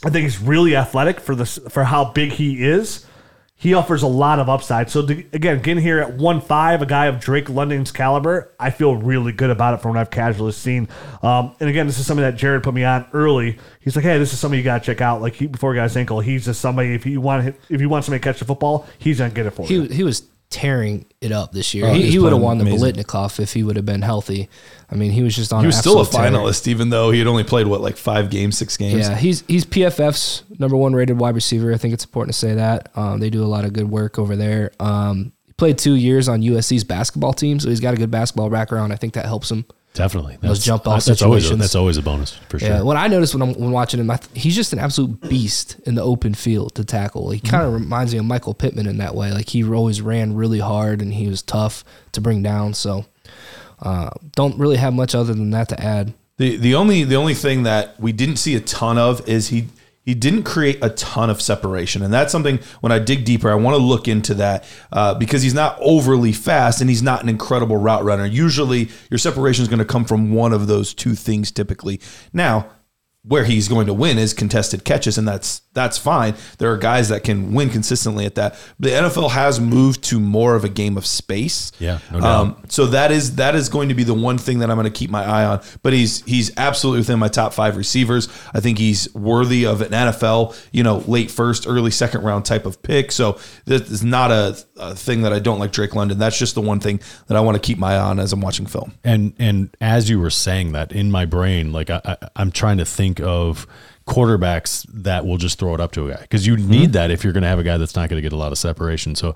think he's really athletic for how big he is. He offers a lot of upside. So, getting here at 1.5, a guy of Drake London's caliber, I feel really good about it from what I've casually seen. And, again, this is something that Jared put me on early. He's like, hey, this is somebody you got to check out. Like, before he got his ankle, he's just somebody, if you want somebody to catch the football, he's going to get it for you. He was tearing it up this year. He would have won the Biletnikoff if he would have been healthy. I mean, he was just on. He was still a finalist, even though he had only played 6 games. Yeah, he's PFF's #1 rated wide receiver. I think it's important to say that. They do a lot of good work over there. He played 2 years on USC's basketball team, so he's got a good basketball background. I think that helps him. Definitely, those jump off situations. That's always a bonus for sure. Yeah, what I noticed when watching him, he's just an absolute beast in the open field to tackle. He kind of reminds me of Michael Pittman in that way. Like, he always ran really hard and he was tough to bring down. So. Don't really have much other than that to add. The only thing that we didn't see a ton of is he didn't create a ton of separation. And that's something, when I dig deeper, I want to look into that because he's not overly fast and he's not an incredible route runner. Usually your separation is going to come from one of those two things typically. Now, where he's going to win is contested catches, and that's fine. There are guys that can win consistently at that. The NFL has moved to more of a game of space. Yeah, no doubt. So that is going to be the one thing that I'm going to keep my eye on. But he's absolutely within my top 5 receivers. I think he's worthy of an NFL, late first, early second round type of pick. So this is not a thing that I don't like Drake London. That's just the one thing that I want to keep my eye on as I'm watching film. And as you were saying that, in my brain, like I'm trying to think of quarterbacks that will just throw it up to a guy, because you need that if you're going to have a guy that's not going to get a lot of separation. So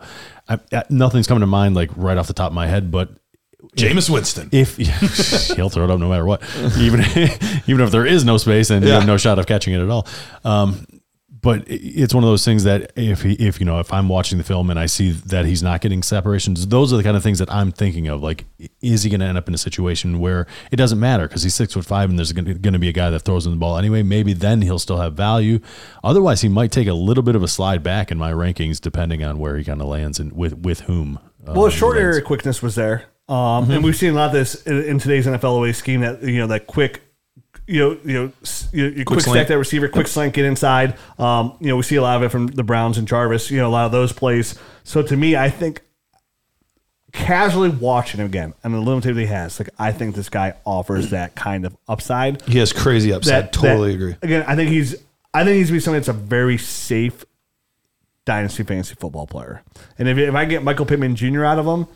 nothing's coming to mind like right off the top of my head, but Jameis Winston, if he'll throw it up no matter what, even if there is no space and you have no shot of catching it at all. But it's one of those things that if I'm watching the film and I see that he's not getting separations, those are the kind of things that I'm thinking of. Like, is he going to end up in a situation where it doesn't matter because he's 6'5" and there's going to be a guy that throws him the ball anyway? Maybe then he'll still have value. Otherwise, he might take a little bit of a slide back in my rankings depending on where he kind of lands and with whom. Well, his short area quickness was there, and we've seen a lot of this in today's NFLOA scheme, that that quick. You quick stack that receiver, quick slant, get inside. We see a lot of it from the Browns and Jarvis. A lot of those plays. So to me, I think casually watching him again and the limited he has, like, I think this guy offers that kind of upside. He has crazy upside. Totally agree. Again, I think he's gonna be somebody that's a very safe dynasty fantasy football player. And if I get Michael Pittman Jr. out of him,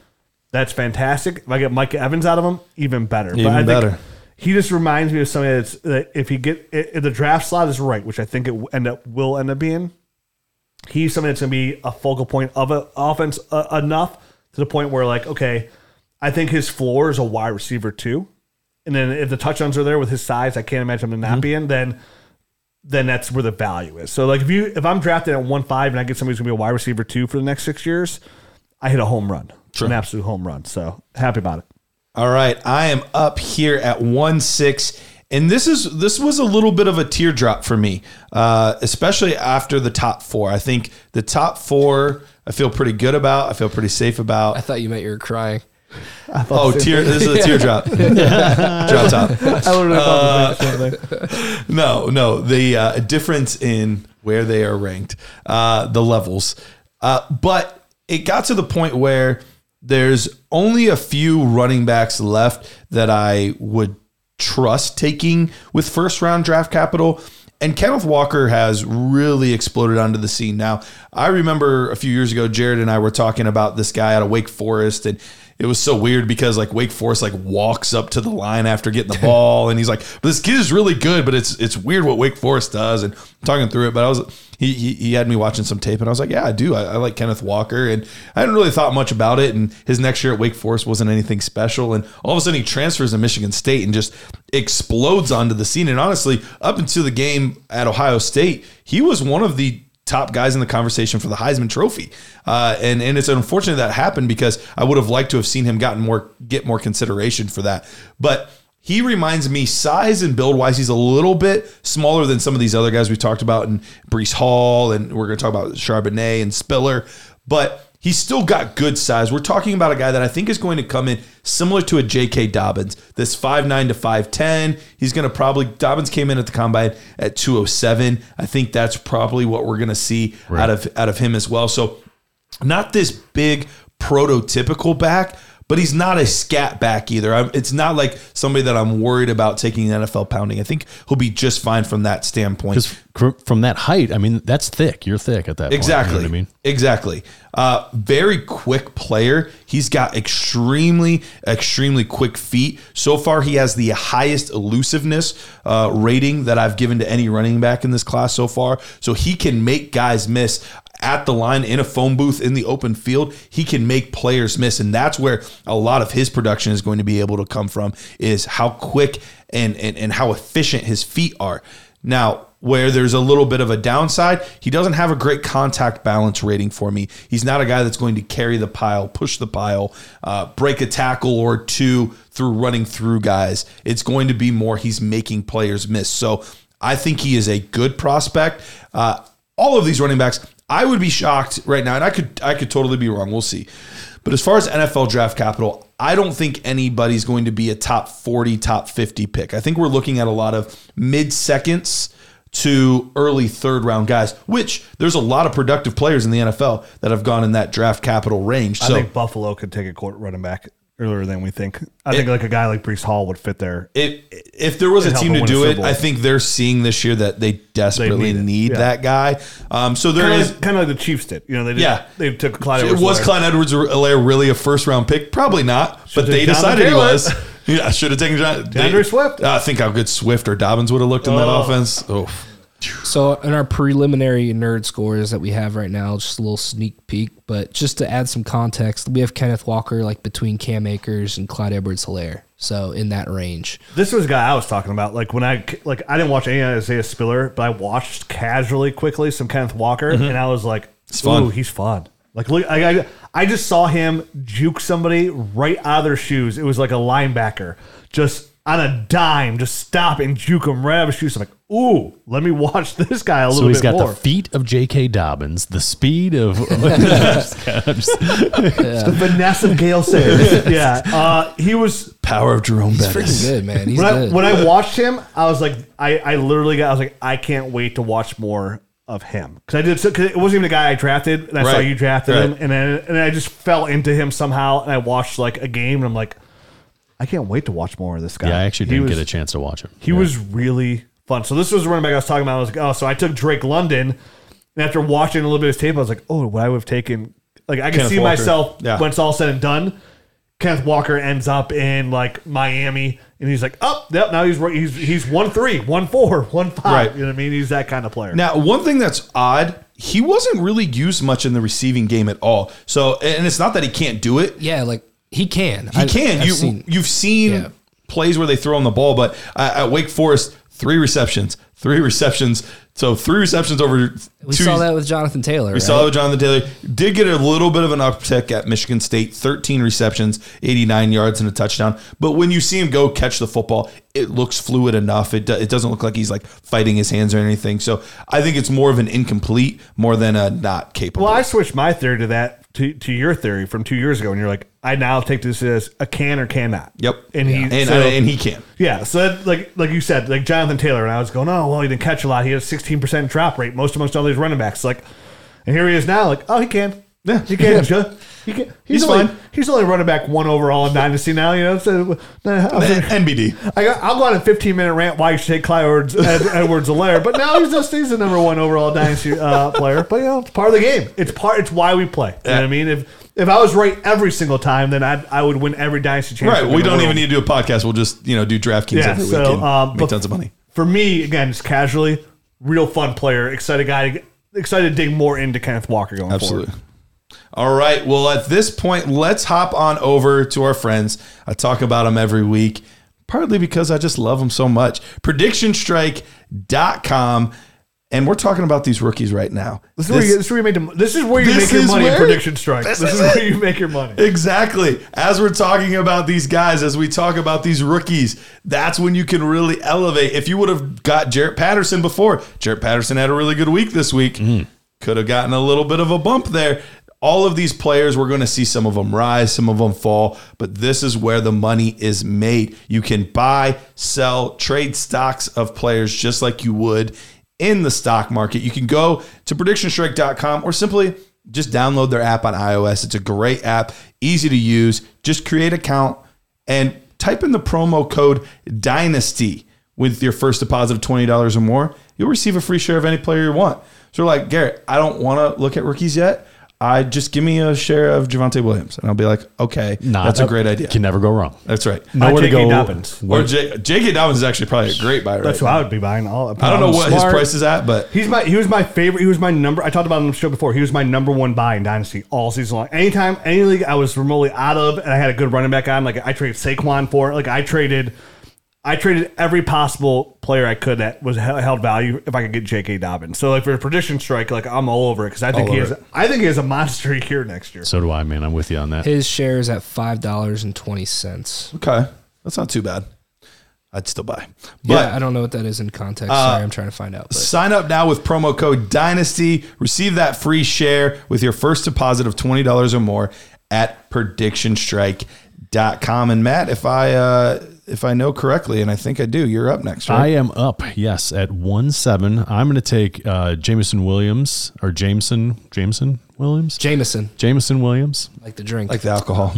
that's fantastic. If I get Mike Evans out of him, even better. Even better. He just reminds me of somebody that if the draft slot is right, which I think it will end up being, he's somebody that's going to be a focal point of an offense enough to the point where, like, okay, I think his floor is a wide receiver too. And then if the touchdowns are there with his size, I can't imagine him not being, then that's where the value is. So, like, if I'm drafted at 1.5 and I get somebody who's going to be a wide receiver 2 for the next 6 years, I hit a home run. Sure. An absolute home run. So happy about it. All right, I am up here at 1.6, and this was a little bit of a teardrop for me, especially after the top 4. I think the top 4 I feel pretty good about. I feel pretty safe about. I thought you meant you were crying. This is a teardrop. Drop top. No, the difference in where they are ranked, the levels. But it got to the point where there's only a few running backs left that I would trust taking with first round draft capital. And Kenneth Walker has really exploded onto the scene now. I remember a few years ago, Jared and I were talking about this guy out of Wake Forest, and it was so weird because like Wake Forest like walks up to the line after getting the ball, and he's like, "This kid is really good, but it's weird what Wake Forest does." And I'm talking through it, but I was he had me watching some tape, and I was like, "Yeah, I do. I like Kenneth Walker," and I hadn't really thought much about it. And his next year at Wake Forest wasn't anything special, and all of a sudden he transfers to Michigan State and just explodes onto the scene. And honestly, up until the game at Ohio State, he was one of the top guys in the conversation for the Heisman Trophy. And it's unfortunate that happened because I would have liked to have seen him get more consideration for that. But he reminds me size and build wise, he's a little bit smaller than some of these other guys we've talked about in Breece Hall. And we're going to talk about Charbonnet and Spiller, but he's still got good size. We're talking about a guy that I think is going to come in similar to a J.K. Dobbins, this 5'9" to 5'10". He's going to probably, Dobbins came in at the combine at 207. I think that's probably what we're going to see out of him as well. So not this big prototypical back, but he's not a scat back either. It's not like somebody that I'm worried about taking an NFL pounding. I think he'll be just fine from that standpoint. Because from that height, I mean, that's thick. You're thick at that point. Exactly. You know what I mean? Exactly. Very quick player. He's got extremely, extremely quick feet. So far, he has the highest elusiveness rating that I've given to any running back in this class so far. So he can make guys miss at the line, in a phone booth, in the open field. He can make players miss, and that's where a lot of his production is going to be able to come from, is how quick and how efficient his feet are. Now, where there's a little bit of a downside, he doesn't have a great contact balance rating for me. He's not a guy that's going to carry the pile, push the pile, break a tackle or two through running through guys. It's going to be more he's making players miss. So I think he is a good prospect. All of these running backs, I would be shocked right now, and I could totally be wrong. We'll see. But as far as NFL draft capital, I don't think anybody's going to be a top 40, top 50 pick. I think we're looking at a lot of mid-seconds to early third-round guys, which there's a lot of productive players in the NFL that have gone in that draft capital range. I think Buffalo could take a running back earlier than we think. I think like a guy like Breece Hall would fit there. If there was a team to do it, I think they're seeing this year that they desperately need that guy. So there is kind of like the Chiefs did. You know, they took Clyde Edwards-Helaire. Was Clyde Edwards-Helaire really a first-round pick? Probably not, but they decided he was. Yeah, I should have taken DeAndre Swift. I think how good Swift or Dobbins would have looked in that offense. Oh. So in our preliminary nerd scores that we have right now, just a little sneak peek, but just to add some context, we have Kenneth Walker like between Cam Akers and Clyde Edwards-Helaire. So in that range. This was a guy I was talking about. Like when I didn't watch any Isaiah Spiller, but I watched casually quickly some Kenneth Walker, and I was like, ooh, he's fun. Like look, I just saw him juke somebody right out of their shoes. It was like a linebacker just on a dime, just stop and juke him right out of his shoes. I'm like, ooh, let me watch this guy a little bit more. So he's got the feet of J.K. Dobbins, the speed of... The finesse of Gale Sayers. Yeah. He was... Power of Jerome Bettis. He's freaking good, man. He's good. When I watched him, I was like, I can't wait to watch more of him. Because it wasn't even a guy I drafted, and I saw you drafted him, and I just fell into him somehow, and I watched like a game, and I'm like, I can't wait to watch more of this guy. Yeah, I actually didn't get a chance to watch him. He was really... fun. So this was the running back I was talking about. I was like, so I took Drake London, and after watching a little bit of his tape, I was like, would I have taken? Like I can see myself when it's all said and done. Kenneth Walker ends up in like Miami, and he's like, now he's 1-3, 1-4, 1-5. You know what I mean? He's that kind of player. Now, one thing that's odd. He wasn't really used much in the receiving game at all. So, and it's not that he can't do it. Yeah, like he can. You've seen plays where they throw him the ball, but at Wake Forest. Three receptions. So three receptions over two. We saw that with Jonathan Taylor. Did get a little bit of an uptick at Michigan State. 13 receptions, 89 yards, and a touchdown. But when you see him go catch the football, it looks fluid enough. It doesn't look like he's like fighting his hands or anything. So I think it's more of an incomplete more than a not capable. Well, I switched my theory to that to your theory from 2 years ago, and you're like, I now take this as a can or cannot. Yep. And he can. Yeah. So that, like you said, like Jonathan Taylor, and I was going, he didn't catch a lot. He had a 16% drop rate, most amongst all these running backs. Like, and here he is now, like, he can. Yeah, you can't. You can't. He's fine. He's only running back one overall in Dynasty now. You know, so NBD. I'll go on a 15-minute rant why you should take Clyde Edwards-Helaire, but now he's the number one overall Dynasty player. But you know, it's part of the game. It's why we play. You know what I mean? If I was right every single time, then I would win every Dynasty championship. Right. We don't even need to do a podcast. We'll just do DraftKings every week. Make tons of money. For me, again, just casually, real fun player. Excited to dig more into Kenneth Walker going forward. All right. Well, at this point, let's hop on over to our friends. I talk about them every week, partly because I just love them so much. PredictionStrike.com. And we're talking about these rookies right now. This is where you make your money in Prediction Strike. This is where you make your money. Exactly. As we're talking about these guys, as we talk about these rookies, that's when you can really elevate. If you would have got Jarrett Patterson before, Jarrett Patterson had a really good week this week. Mm-hmm. Could have gotten a little bit of a bump there. All of these players, we're going to see some of them rise, some of them fall, but this is where the money is made. You can buy, sell, trade stocks of players just like you would in the stock market. You can go to PredictionStrike.com or simply just download their app on iOS. It's a great app, easy to use. Just create an account and type in the promo code DYNASTY with your first deposit of $20 or more. You'll receive a free share of any player you want. So you're like, Garrett, I don't want to look at rookies yet. I just give me a share of Javonte Williams, and I'll be like, okay, that's a great idea. Can never go wrong. That's right. Nowhere to go. Dobbins. Or J.K. Dobbins is actually probably a great buy. That's what I would be buying. I don't know what his price is at, but he was my favorite. He was my number. I talked about him on the show before. He was my number one buy in Dynasty all season long. Anytime, any league I was remotely out of, and I had a good running back on, like I traded Saquon for it. Like I traded every possible player I could that was held value if I could get J.K. Dobbins. So like for a Prediction Strike, like I'm all over it because I think he has a monster year next year. So do I, man. I'm with you on that. His share is at $5.20. Okay, that's not too bad. I'd still buy. But yeah, I don't know what that is in context. Sorry, I'm trying to find out. But. Sign up now with promo code DYNASTY. Receive that free share with your first deposit of $20 or more at PredictionStrike.com. And Matt, if I know correctly, and I think I do, you're up next, right? I am up, yes, at 1-7. I'm going to take Jameson Williams. Like the drink. Like the alcohol.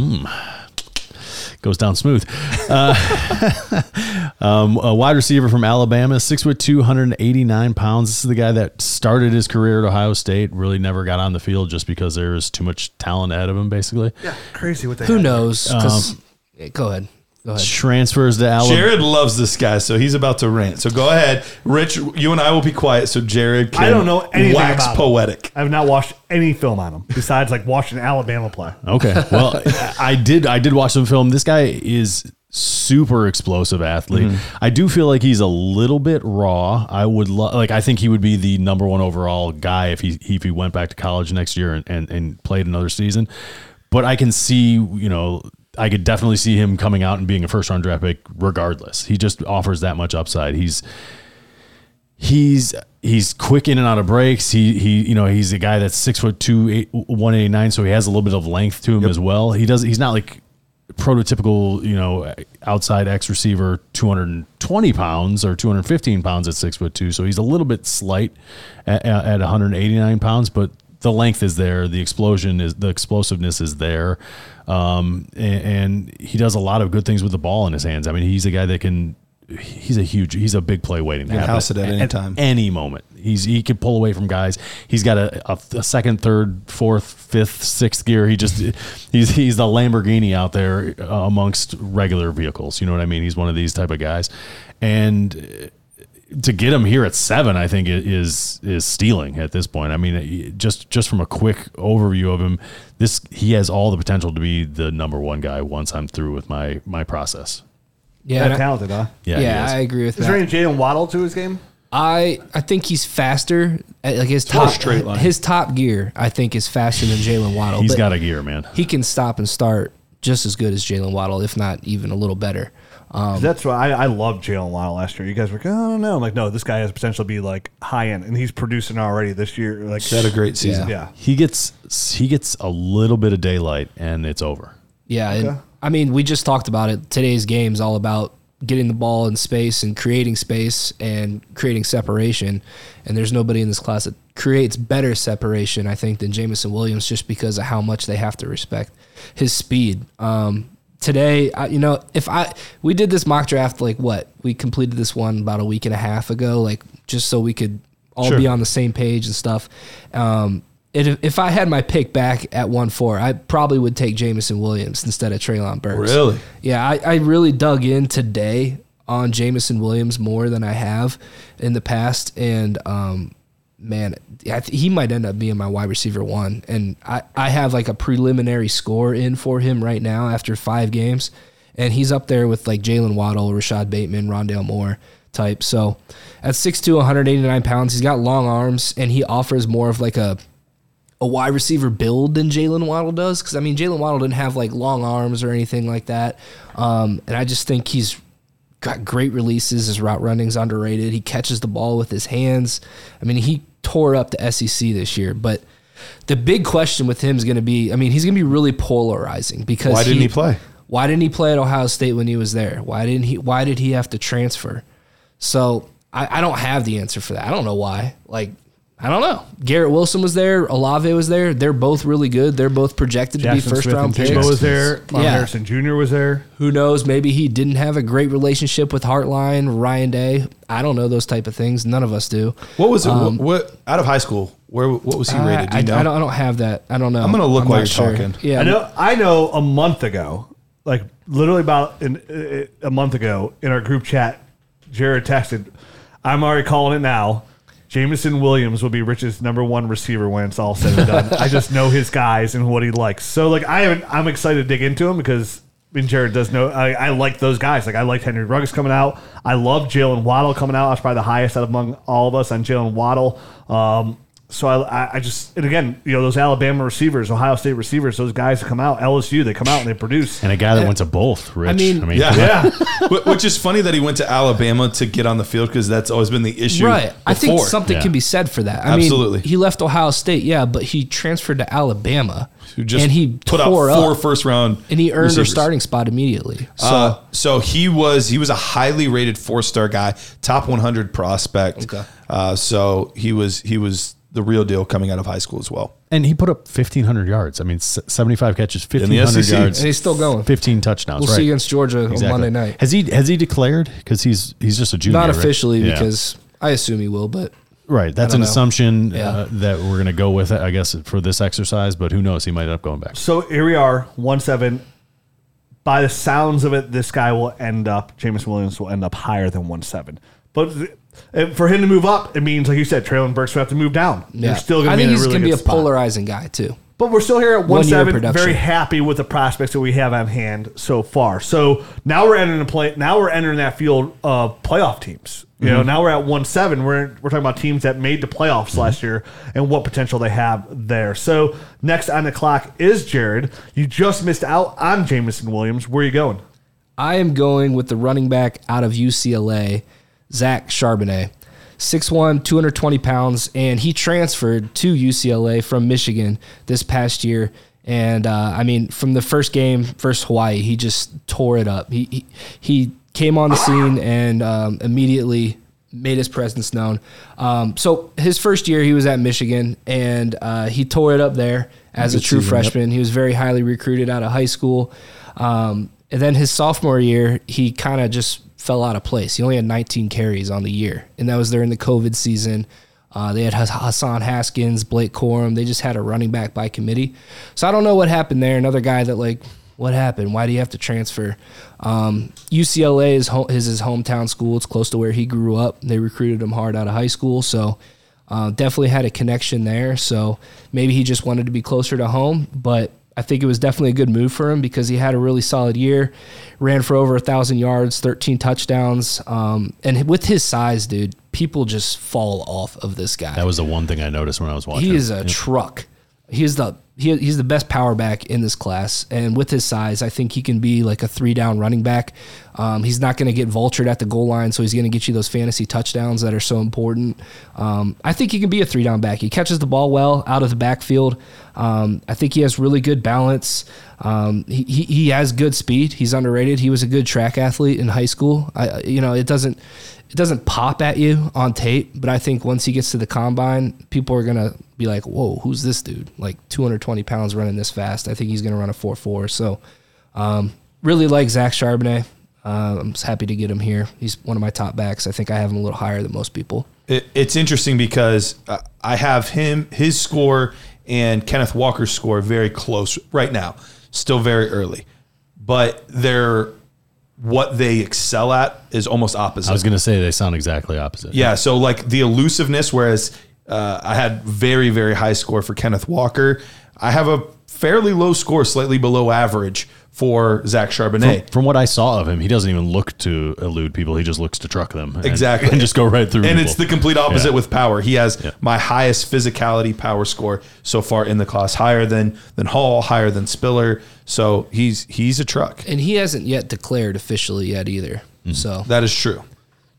Goes down smooth. A wide receiver from Alabama, 6'2", 289 pounds. This is the guy that started his career at Ohio State, really never got on the field just because there was too much talent ahead of him, basically. Yeah, crazy what they had. Who knows? Go ahead. Transfers to Alabama. Jared loves this guy, so he's about to rant. So go ahead, Rich. You and I will be quiet, so Jared can. I don't know anything wax about poetic. Him. I've not watched any film on him besides like watching Alabama play. Okay, well, I did watch some film. This guy is super explosive athlete. Mm-hmm. I do feel like he's a little bit raw. I think he would be the number one overall guy if he went back to college next year and played another season. But I can see, I could definitely see him coming out and being a first-round draft pick regardless. He just offers that much upside. He's quick in and out of breaks. He's a guy that's 6'2", 189, so he has a little bit of length to him as well. He's not like prototypical, outside X receiver, 220 pounds or 215 pounds at 6'2", so he's a little bit slight at 189 pounds, but the length is there. The explosiveness is there. And he does a lot of good things with the ball in his hands. I mean, he's a guy that can, he's a big play waiting to happen. House it at any time, any moment. He could pull away from guys. He's got a second, third, fourth, fifth, sixth gear. He's the Lamborghini out there amongst regular vehicles. You know what I mean? He's one of these type of guys. And to get him here at 7, I think is stealing at this point. I mean, just from a quick overview of him, he has all the potential to be the number one guy once I'm through with my process. Yeah, that talented, huh? Yeah, I agree with that. Is there any Jalen Waddle to his game? I think he's faster. Like his top gear, I think, is faster than Jalen Waddle. He's got a gear, man. He can stop and start just as good as Jalen Waddle, if not even a little better. That's why I loved Jalen Waddle last year. You guys were like, oh, no. I'm like, no, this guy has potential to be like high end, and he's producing already this year. Like, had a great season. Yeah. He gets a little bit of daylight, and it's over. Yeah. Okay. And, I mean, we just talked about it. Today's game is all about getting the ball in space and creating separation, and there's nobody in this class that creates better separation, I think, than Jamison Williams, just because of how much they have to respect his speed. Today, we did this mock draft, we completed this one about a week and a half ago, just so we could all be on the same page and stuff. If I had my pick back at 1-4, I probably would take Jamison Williams instead of Treylon Burks. Really? Yeah, I really dug in today on Jamison Williams more than I have in the past, and he might end up being my wide receiver one, and I have a preliminary score in for him right now after 5 games, and he's up there with Jalen Waddle, Rashad Bateman, Rondale Moore type. So at 6'2", 189 pounds, he's got long arms, and he offers more of a wide receiver build than Jalen Waddle does, because, Jalen Waddle didn't have long arms or anything like that. And I just think he's got great releases. His route running's underrated. He catches the ball with his hands. He tore up the SEC this year, but the big question with him is going to be, he's going to be really polarizing, because why didn't he play? Why didn't he play at Ohio State when he was there? Why did he have to transfer? So I don't have the answer for that. I don't know why. I don't know. Garrett Wilson was there. Olave was there. They're both really good. They're both projected to be first-round picks. Jackson Smith was there. Harrison Jr. was there. Who knows? Maybe he didn't have a great relationship with Hartline, Ryan Day. I don't know those type of things. None of us do. What was it? What out of high school? What was he rated? Do you know? I don't have that. I don't know. I'm gonna look while you're talking. Yeah, I know. A month ago, literally about a month ago, in our group chat, Jared texted, "I'm already calling it now. Jamison Williams will be Rich's number 1 receiver when it's all said and done." I just know his guys and what he likes. So, I'm excited to dig into him because, Jared does know I like those guys. I liked Henry Ruggs coming out. I love Jalen Waddle coming out. I was probably the highest out among all of us on Jalen Waddle. So I just, and again, those Alabama receivers, Ohio State receivers, those guys come out, LSU, they come out and they produce. And a guy that went to both, Rich. Which is funny that he went to Alabama to get on the field, because that's always been the issue. Right. Before. I think something can be said for that. Absolutely. He left Ohio State, but he transferred to Alabama. And he put out 4 first-round receivers. And he earned a starting spot immediately. So he was a highly rated 4-star guy, top 100 prospect. Okay. So he was the real deal coming out of high school as well. And he put up 1,500 yards. 75 catches, 1,500 yards. And he's still going. 15 touchdowns. We'll see against Georgia on Monday night. Has he declared? Because he's just a junior. Not officially, because I assume he will, but... Right, that's an assumption that we're going to go with, I guess, for this exercise, but who knows? He might end up going back. So here we are, 1-7. By the sounds of it, this guy will end up, Jamison Williams will end up higher than 1-7. But... And for him to move up, it means, like you said, Treylon Burks will have to move down. Yeah. I think he's going to be a polarizing guy, too. But we're still here at 1-7, very happy with the prospects that we have on hand so far. So now we're entering that field of playoff teams. Now we're at 1-7. We're talking about teams that made the playoffs last year and what potential they have there. So next on the clock is Jared. You just missed out on Jamison Williams. Where are you going? I am going with the running back out of UCLA, Zach Charbonnet, 6'1", 220 pounds, and he transferred to UCLA from Michigan this past year. And, from the first game, first Hawaii, he just tore it up. He came on the scene and immediately made his presence known. So his first year he was at Michigan, and he tore it up there as a true freshman. He was very highly recruited out of high school. And then his sophomore year, he kind of just fell out of place. He only had 19 carries on the year, and that was during the COVID season. They had Hassan Haskins, Blake Corum. They just had a running back by committee. So I don't know what happened there. Another guy that, what happened? Why do you have to transfer? UCLA is his hometown school. It's close to where he grew up. They recruited him hard out of high school, so definitely had a connection there. So maybe he just wanted to be closer to home, but I think it was definitely a good move for him because he had a really solid year, ran for over 1,000 yards, 13 touchdowns. And with his size, dude, people just fall off of this guy. That was the one thing I noticed when I was watching. He is a truck. He's the best power back in this class. And with his size, I think he can be a 3-down running back. He's not going to get vultured at the goal line, so he's going to get you those fantasy touchdowns that are so important. I think he can be a 3-down back. He catches the ball well out of the backfield. I think he has really good balance. He has good speed. He's underrated. He was a good track athlete in high school. it doesn't pop at you on tape, but I think once he gets to the combine, people are going to be like, whoa, who's this dude? Like 220 pounds running this fast. I think he's going to run a 4.4. So really like Zach Charbonnet. I'm just happy to get him here. He's one of my top backs. I think I have him a little higher than most people. It's interesting because I have him, his score and Kenneth Walker's score very close right now. Still very early. But they're – what they excel at is almost opposite. I was going to say they sound exactly opposite. Yeah, so like the elusiveness, whereas I had very, very high score for Kenneth Walker. I have a fairly low score, slightly below average for Zach Charbonnet. From what I saw of him, he doesn't even look to elude people. He just looks to truck them. Exactly. And just go right through people. It's the complete opposite with power. He has my highest physicality power score so far in the class, higher than Hall, higher than Spiller. So he's a truck. And he hasn't yet declared officially yet either. Mm-hmm. So that is true.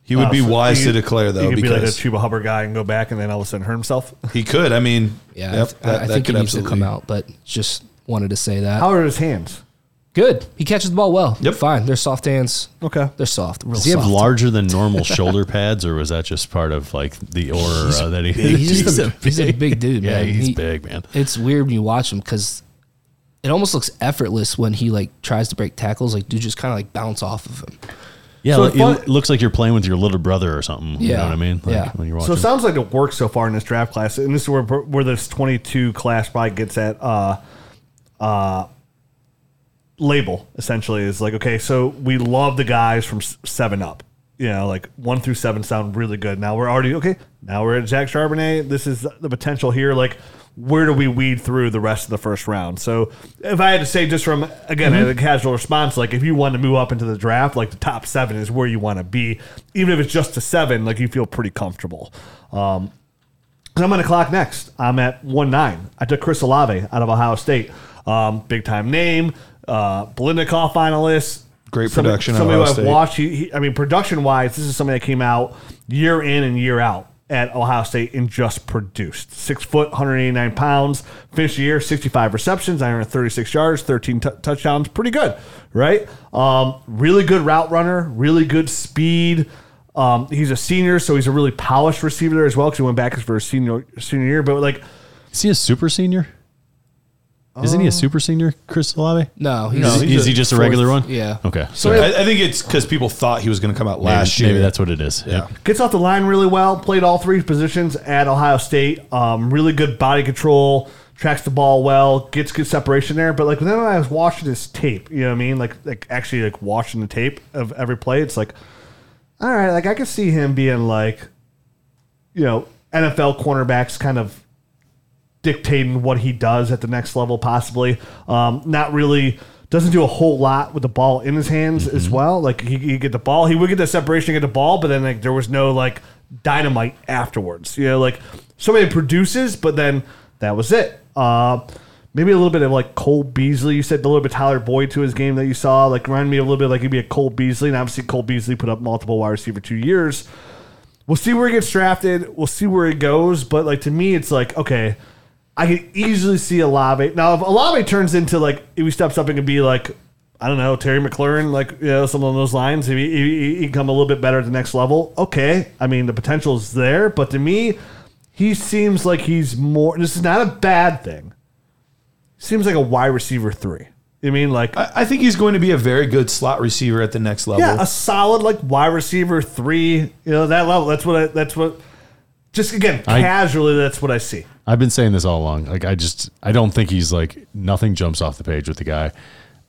He would be wise to declare, though. He could be like a Chuba Hubbard guy and go back and then all of a sudden hurt himself. He could. I mean, I think he needs to come out, but just wanted to say that. How are his hands? Good. He catches the ball well. Yep. Fine. They're soft hands. Okay. They're soft. Real soft. Does he have larger than normal shoulder pads, or was that just part of like the aura that he has? He's a big dude, man. Yeah, he's big, man. It's weird when you watch him because it almost looks effortless when he like tries to break tackles. Like, dude, just kind of like bounce off of him. Yeah, so it looks like you're playing with your little brother or something. Yeah. You know what I mean? Like when you're watching. So it sounds like it works so far in this draft class, and this is where this 22 class probably gets at label, essentially. Is like, okay, so we love the guys from 7 up. You know, like 1 through 7 sound really good. Now we're already, okay, now we're at Zach Charbonnet. This is the potential here. Like, where do we weed through the rest of the first round? So if I had to say just from, again, a casual response, like if you want to move up into the draft, like the top 7 is where you want to be. Even if it's just a 7, like you feel pretty comfortable. I'm on the clock next. I'm at 1-9. I took Chris Olave out of Ohio State. Big-time name. Blitnikoff finalist. Great production. Somebody I've watched. He, production-wise, this is somebody that came out year in and year out at Ohio State and just produced. 6 foot, 189 pounds. Finished the year, 65 receptions, 936 yards, 13 touchdowns. Pretty good, right? Really good route runner, really good speed. He's a senior, so he's a really polished receiver there as well because he went back for his senior year. But like, is he a super senior? Isn't he a super senior, Chris Olave? No. Is he just a regular one? Yeah. Okay. So I think it's because people thought he was going to come out last year. Maybe that's what it is. Yeah. Gets off the line really well. Played all three positions at Ohio State. Really good body control. Tracks the ball well. Gets good separation there. But like then when I was watching this tape, you know what I mean? Like actually like watching the tape of every play, it's like, all right, like I could see him being like, you know, NFL cornerbacks kind of dictating what he does at the next level, possibly. Not really, doesn't do a whole lot with the ball in his hands as well. Like he get the ball, he would get the separation, get the ball, but then like there was no like dynamite afterwards. You know, like somebody produces, but then that was it. Maybe a little bit of like Cole Beasley. You said a little bit Tyler Boyd to his game that you saw. Like reminded me a little bit like he'd be a Cole Beasley, and obviously Cole Beasley put up multiple wide receiver 2 years. We'll see where he gets drafted. We'll see where he goes. But like to me, it's like okay. I can easily see Olave. Now, if Olave turns into, like, if he steps up and can be, like, I don't know, Terry McLaurin, like, you know, something on those lines, if he can come a little bit better at the next level, okay. I mean, the potential is there. But to me, he seems like he's more, and this is not a bad thing, seems like a wide receiver 3. I mean, like. I think he's going to be a very good slot receiver at the next level. Yeah, a solid, like, wide receiver 3, you know, that level. Just, again, casually, that's what I see. I've been saying this all along. Like, I don't think he's, like, nothing jumps off the page with the guy.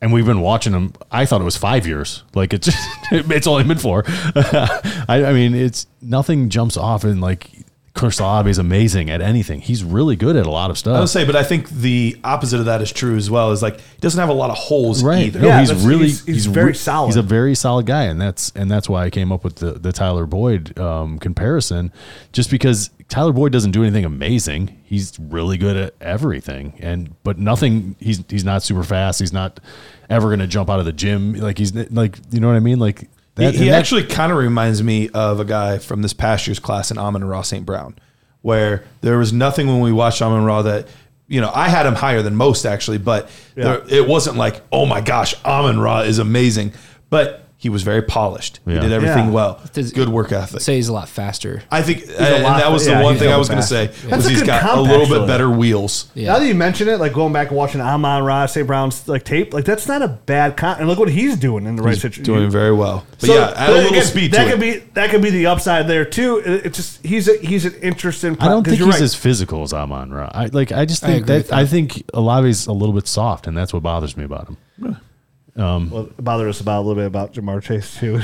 And we've been watching him. I thought it was 5 years. Like, it's only been 4. I mean, it's nothing jumps off. And, like, Chris Olave is amazing at anything. He's really good at a lot of stuff. I would say, but I think the opposite of that is true as well. Is, like, he doesn't have a lot of holes either. No, he's very solid. He's a very solid guy. And that's why I came up with the Tyler Boyd comparison, just because Tyler Boyd doesn't do anything amazing. He's really good at everything, but nothing. He's not super fast. He's not ever going to jump out of the gym. Like he's like, you know what I mean? Like that, he actually kind of reminds me of a guy from this past year's class in Amon Ra St. Brown, where there was nothing when we watched Amon Ra that, you know, I had him higher than most actually, but it wasn't like, oh my gosh, Amon Ra is amazing, but He was very polished. Yeah. He did everything well. Good work ethic. Say he's a lot faster. I think that was the one thing I was going to say. Yeah. Was he's got a little bit better wheels. Yeah. Now that you mention it, like going back and watching Amon Ra St. Brown's like tape, like that's not a bad comp. And look what he's doing in the right situation. Doing very well. But so, yeah, add a little speed to it. That could be the upside there too. It's just he's an interesting. I don't think he's as physical as Amon Ra. I think Olave's a little bit soft, and that's what bothers me about him. Really? It bothered us about a little bit about Jamar Chase too.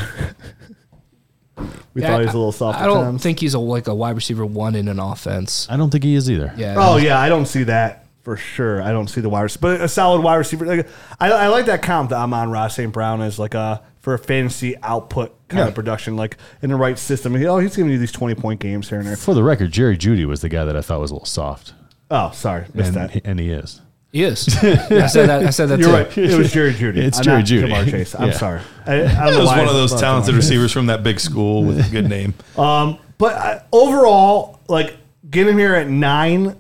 We thought he was a little soft. I don't think he's like a wide receiver one in an offense. I don't think he is either. Yeah. Oh yeah, I don't see that for sure. I don't see the wide receiver, but a solid wide receiver. Like, I like that comp that Amon Ra St. Brown is like for a fantasy output kind of production, like in the right system. He's giving you these 20-point games here and there. For the record, Jerry Jeudy was the guy that I thought was a little soft. Oh, sorry, missed that. And he is. Yes, I said that. You're too. Right. It was Jerry Jeudy. It's Jerry Jeudy. Jamar Chase. I'm sorry. I it was one of those talented receivers from that big school with a good name. But overall, like getting him here at 9,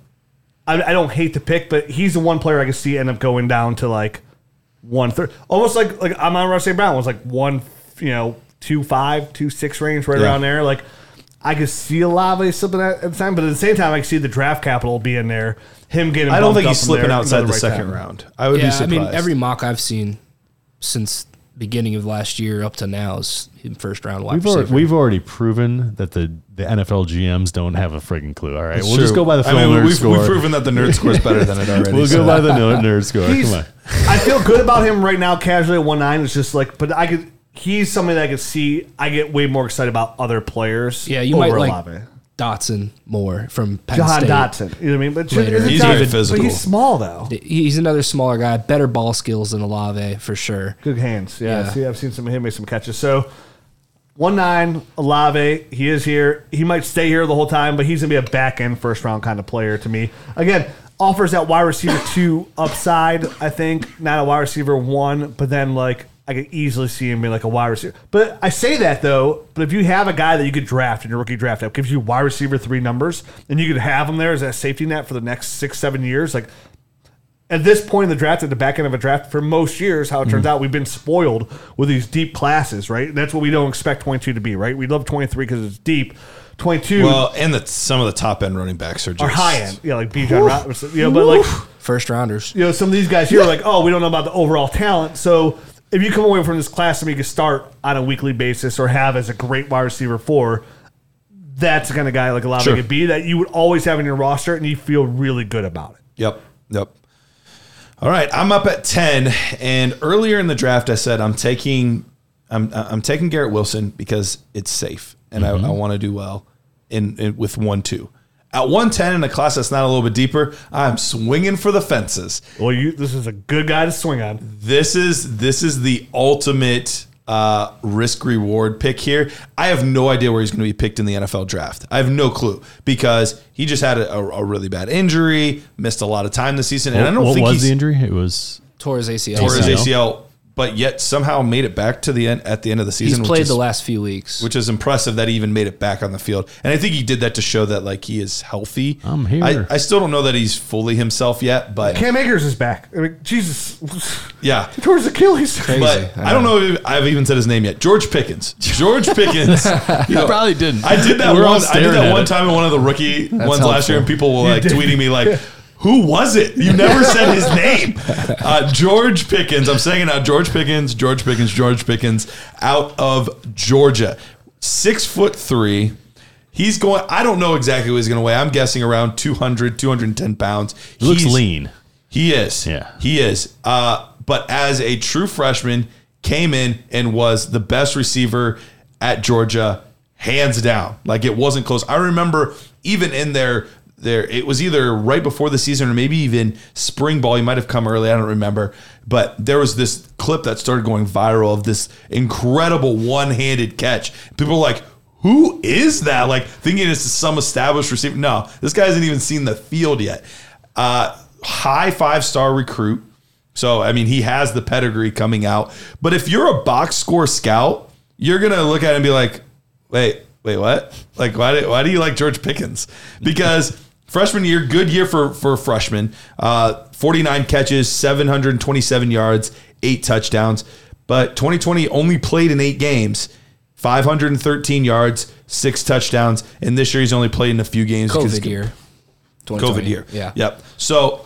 I don't hate the pick, but he's the one player I can see end up going down to like 130, almost like Amon Ra St. Brown was like 2.5, 2.6 range, right around there. Like I could see Olave something at the time, but at the same time, I could see the draft capital being there. Him getting. I don't think he's slipping outside the second round. I would be surprised. I mean, every mock I've seen since beginning of last year up to now is first round wide receiver. We've already proven that the NFL GMs don't have a friggin' clue. All right, we'll just go by the film nerd score. We've proven that the nerd score is better than it already. We'll go by the nerd score. Come on. I feel good about him right now. Casually at 1.9, it's just like, but I could. He's somebody that I could see. I get way more excited about other players. Yeah, you might like Dotson more from Penn State. Dotson. You know what I mean? But he's very physical. But he's small, though. He's another smaller guy. Better ball skills than Olave, for sure. Good hands. Yeah. See, I've seen some of him make some catches. So, 1.9, Olave. He is here. He might stay here the whole time, but he's going to be a back-end first-round kind of player to me. Again, offers that wide receiver 2 upside, I think. Not a wide receiver 1, but then, like, I could easily see him being like a wide receiver. But I say that, though, but if you have a guy that you could draft in your rookie draft that gives you wide receiver 3 numbers, and you could have him there as a safety net for the next 6-7 years, like at this point in the draft, at the back end of a draft, for most years, how it turns out, we've been spoiled with these deep classes, right? And that's what we don't expect 22 to be, right? We love 23 because it's deep. 22. Well, and some of the top-end running backs are just... Or high-end. Yeah, like Bijan Robinson. You know, but like... First-rounders. You know, some of these guys here are like, oh, we don't know about the overall talent, so... If you come away from this class and you can start on a weekly basis or have as a great wide receiver 4, that's the kind of guy like Olave could be that you would always have in your roster and you feel really good about it. Yep. All right, I'm up at 10, and earlier in the draft I said I'm taking Garrett Wilson because it's safe and I want to do well with 1-2. At 110 in a class that's not a little bit deeper, I'm swinging for the fences. Well, this is a good guy to swing on. This is the ultimate risk-reward pick here. I have no idea where he's going to be picked in the NFL draft. I have no clue because he just had a really bad injury, missed a lot of time this season. What was the injury? It was Torres ACL. But yet somehow made it back to the end at the end of the season. He's played the last few weeks, which is impressive that he even made it back on the field. And I think he did that to show that like he is healthy. I'm here. I still don't know that he's fully himself yet, but Cam Akers is back. I mean, Jesus, yeah, towards Achilles. Crazy. But I don't know if I've even said his name yet. George Pickens. You probably didn't. I did that one time in one of the rookie ones last year, and people were like tweeting me like. Who was it? You never said his name. George Pickens. I'm saying it now. George Pickens out of Georgia. 6'3". He's going, I don't know exactly what he's going to weigh. I'm guessing around 200, 210 pounds. He looks lean. He is. Yeah. He is. But as a true freshman, came in and was the best receiver at Georgia, hands down. Like it wasn't close. I remember even in there, it was either right before the season or maybe even spring ball. He might have come early. I don't remember. But there was this clip that started going viral of this incredible one-handed catch. People were like, who is that? Like thinking it's some established receiver. No, this guy hasn't even seen the field yet. High 5-star recruit. So, I mean, he has the pedigree coming out. But if you're a box score scout, you're going to look at it and be like, wait, what? Like, why do you like George Pickens? Because... Freshman year, good year for a freshman. 49 catches, 727 yards, 8 touchdowns. But 2020 only played in 8 games, 513 yards, 6 touchdowns. And this year he's only played in a few games. COVID year. Yeah. Yep. So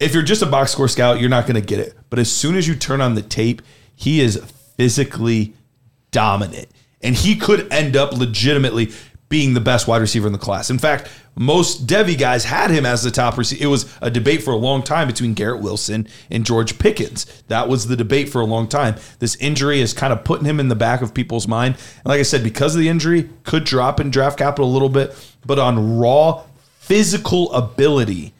if you're just a box score scout, you're not going to get it. But as soon as you turn on the tape, he is physically dominant. And he could end up legitimately being the best wide receiver in the class. In fact, most Devy guys had him as the top receiver. It was a debate for a long time between Garrett Wilson and George Pickens. That was the debate for a long time. This injury is kind of putting him in the back of people's mind. And like I said, because of the injury, could drop in draft capital a little bit. But on raw physical ability,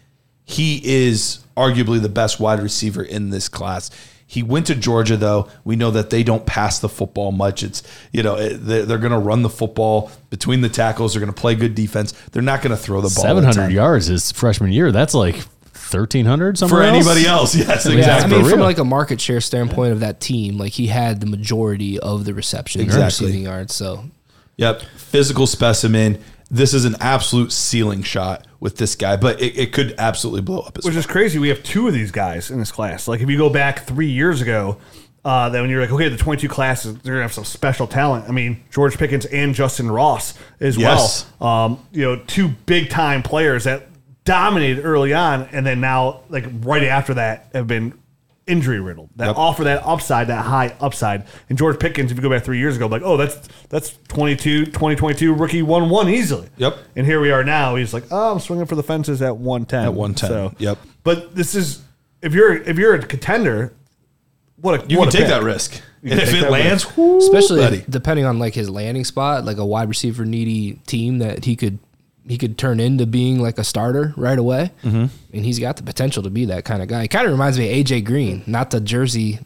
he is arguably the best wide receiver in this class. He went to Georgia, though. We know that they don't pass the football much. It's, you know, they're going to run the football between the tackles. They're going to play good defense. They're not going to throw the ball. 700 yards his freshman year. That's like 1,300 somewhere. For anybody else, yes, exactly. Yeah, I mean, from like a market share standpoint of that team, like he had the majority of the reception receiving yards. So, yep, physical specimen. This is an absolute ceiling shot with this guy, but it could absolutely blow up. Which is crazy. We have 2 of these guys in this class. Like if you go back 3 years ago, then when you're like, okay, the 22 classes, they're going to have some special talent. I mean, George Pickens and Justin Ross as well. You know, 2 big time players that dominated early on. And then now like right after that have been injury riddled that offer that upside, that high upside. And George Pickens, if you go back 3 years ago, like, oh, that's 2022 rookie 1-1 easily. Yep. And here we are now. He's like, oh, I'm swinging for the fences at 110. At 110. So, yep. But this is if you're a contender, you can take that risk. And if it lands, especially depending on like his landing spot, like a wide receiver needy team that he could turn into being like a starter right away. Mm-hmm. And he's got the potential to be that kind of guy. He kind of reminds me of A.J. Green, not to jersey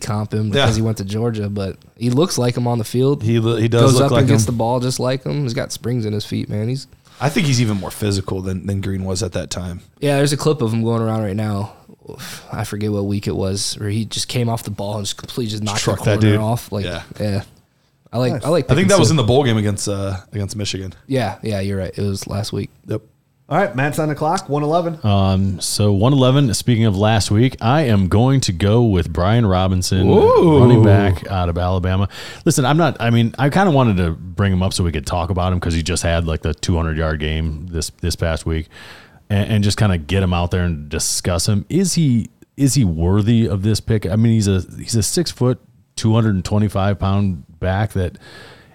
comp him because he went to Georgia, but he looks like him on the field. He does look like him. Goes up and gets the ball just like him. He's got springs in his feet, man. I think he's even more physical than Green was at that time. Yeah, there's a clip of him going around right now. I forget what week it was where he just came off the ball and just completely knocked the corner off. Like, yeah. I think that was in the bowl game against Michigan. Yeah, you're right. It was last week. Yep. All right, Matt's on the clock, 1:11. So 1:11, speaking of last week, I am going to go with Brian Robinson, running back out of Alabama. Listen, I kind of wanted to bring him up so we could talk about him because he just had like the 200-yard game this past week and just kind of get him out there and discuss him. Is he worthy of this pick? I mean, he's a 6-foot, 225-pound back that,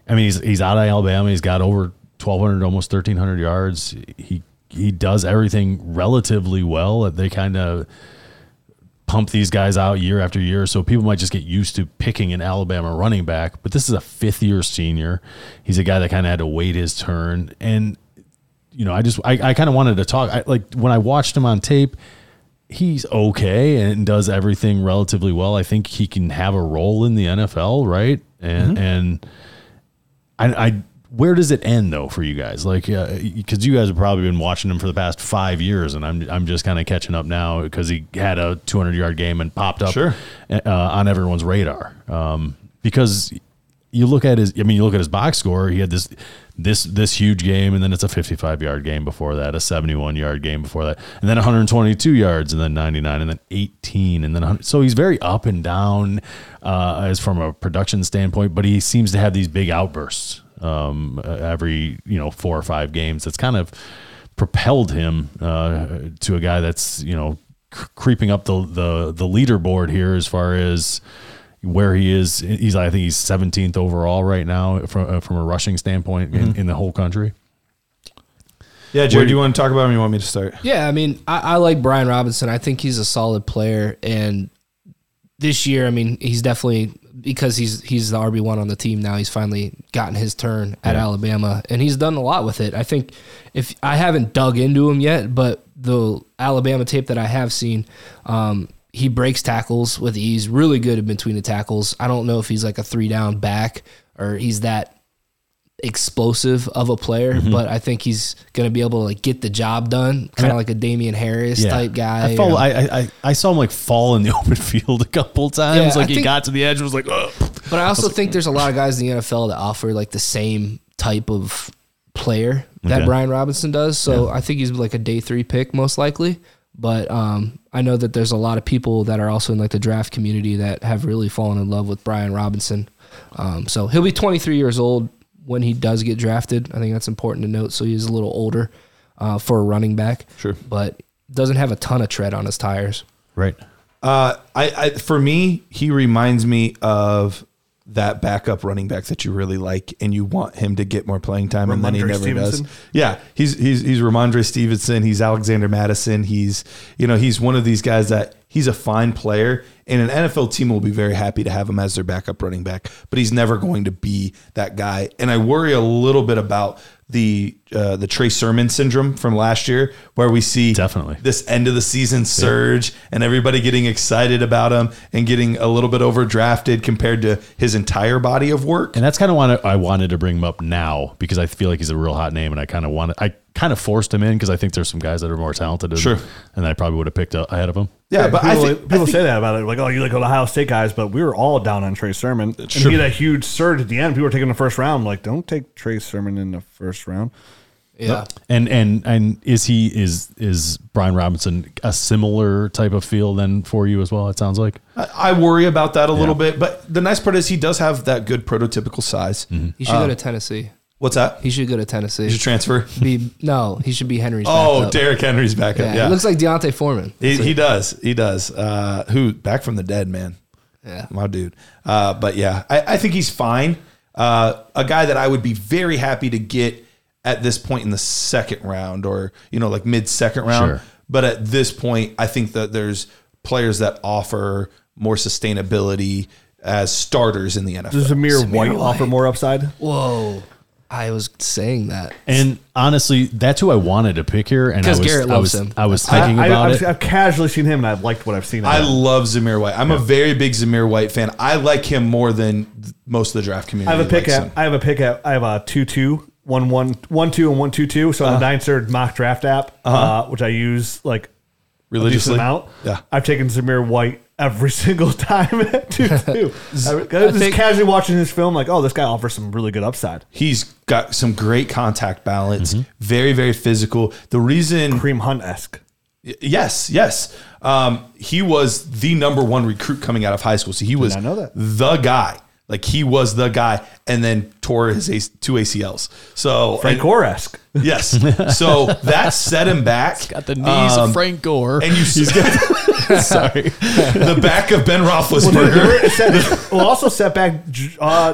I mean, he's out of Alabama. He's got over 1,200, almost 1,300 yards. He does everything relatively well. They kind of pump these guys out year after year, so people might just get used to picking an Alabama running back. But this is a 5th-year senior. He's a guy that kind of had to wait his turn. And, you know, I kind of wanted to talk. When I watched him on tape, he's okay and does everything relatively well. I think he can have a role in the NFL, right? And and where does it end though for you guys? Like, because you guys have probably been watching him for the past 5 years, and I'm just kind of catching up now because he had a 200-yard game and popped up on everyone's radar. Because you look at his box score, he had this huge game, and then it's a 55-yard game before that, a 71-yard game before that, and then 122 yards, and then 99, and then 18, and then 100. So he's very up and down as from a production standpoint, but he seems to have these big outbursts every 4 or 5 games. That's kind of propelled him to a guy that's creeping up the leaderboard here as far as where he is. I think he's 17th overall right now from a rushing standpoint in the whole country. Yeah, Jared, do you want to talk about him or you want me to start? Yeah, I mean, I like Brian Robinson. I think he's a solid player. And this year, I mean, he's definitely, because he's the RB1 on the team now, he's finally gotten his turn at Alabama, and he's done a lot with it. I think if I haven't dug into him yet, but the Alabama tape that I have seen, he breaks tackles with ease, really good in between the tackles. I don't know if he's like a 3-down back or he's that explosive of a player, but I think he's going to be able to like get the job done, kind of like a Damian Harris type guy. I saw him like fall in the open field a couple times. He got to the edge and was like, ugh. But I also think there's a lot of guys in the NFL that offer like the same type of player that Brian Robinson does. So I think he's like a day 3 pick most likely. But I know that there's a lot of people that are also in like the draft community that have really fallen in love with Brian Robinson. So he'll be 23 years old when he does get drafted. I think that's important to note. So he's a little older for a running back. Sure. But doesn't have a ton of tread on his tires. Right. For me, he reminds me of that backup running back that you really like and you want him to get more playing time, and then he never does. Yeah, he's Ramondre Stevenson. He's Alexander Madison. He's one of these guys that he's a fine player, and an NFL team will be very happy to have him as their backup running back, but he's never going to be that guy. And I worry a little bit about the Trey Sermon syndrome from last year, where we see this end of the season surge and everybody getting excited about him and getting a little bit overdrafted compared to his entire body of work. And that's kind of why I wanted to bring him up now, because I feel like he's a real hot name, and I kind of forced him in because I think there's some guys that are more talented than him, and I probably would have picked up ahead of him. Yeah, but people say that about it. Like, oh, you like Ohio State guys, but we were all down on Trey Sermon. And he had a huge surge at the end. People were taking the first round. Like, don't take Trey Sermon in the first round. Yeah. And is Brian Robinson a similar type of feel then for you as well, it sounds like? I worry about that a little bit, but the nice part is he does have that good prototypical size. Mm-hmm. He should go to Tennessee. What's that? He should go to Tennessee. He should transfer? He should be Henry's backup. Oh, Derrick Henry's backup, yeah. He looks like Deontay Foreman. He does. Who, back from the dead, man. Yeah. My dude. But yeah, I think he's fine. A guy that I would be very happy to get at this point in the second round, or, like mid-second round. Sure. But at this point, I think that there's players that offer more sustainability as starters in the NFL. Does Zamir White offer more upside? Whoa. I was saying that. And honestly, that's who I wanted to pick here. And I was thinking about it. I've casually seen him, and I've liked what I've seen. I love Zamir White. I'm a very big Zamir White fan. I like him more than most of the draft community. I have a 2-2, 1-1, 1-2, and 1-2-2. So on the Dynasty mock draft app, which I use like religiously. Yeah. I've taken Zamir White every single time at 2-2. I just casually watching his film, like, oh, this guy offers some really good upside. He's got some great contact balance, very, very physical. The reason Kareem Hunt-esque. Yes. He was the #1 recruit coming out of high school, so he was the guy. Like, he was the guy, and then tore his two ACLs. So Frank Gore-esque. Yes. So that set him back. He's got the knees of Frank Gore. And he's got the back of Ben Roethlisberger. Well, also set back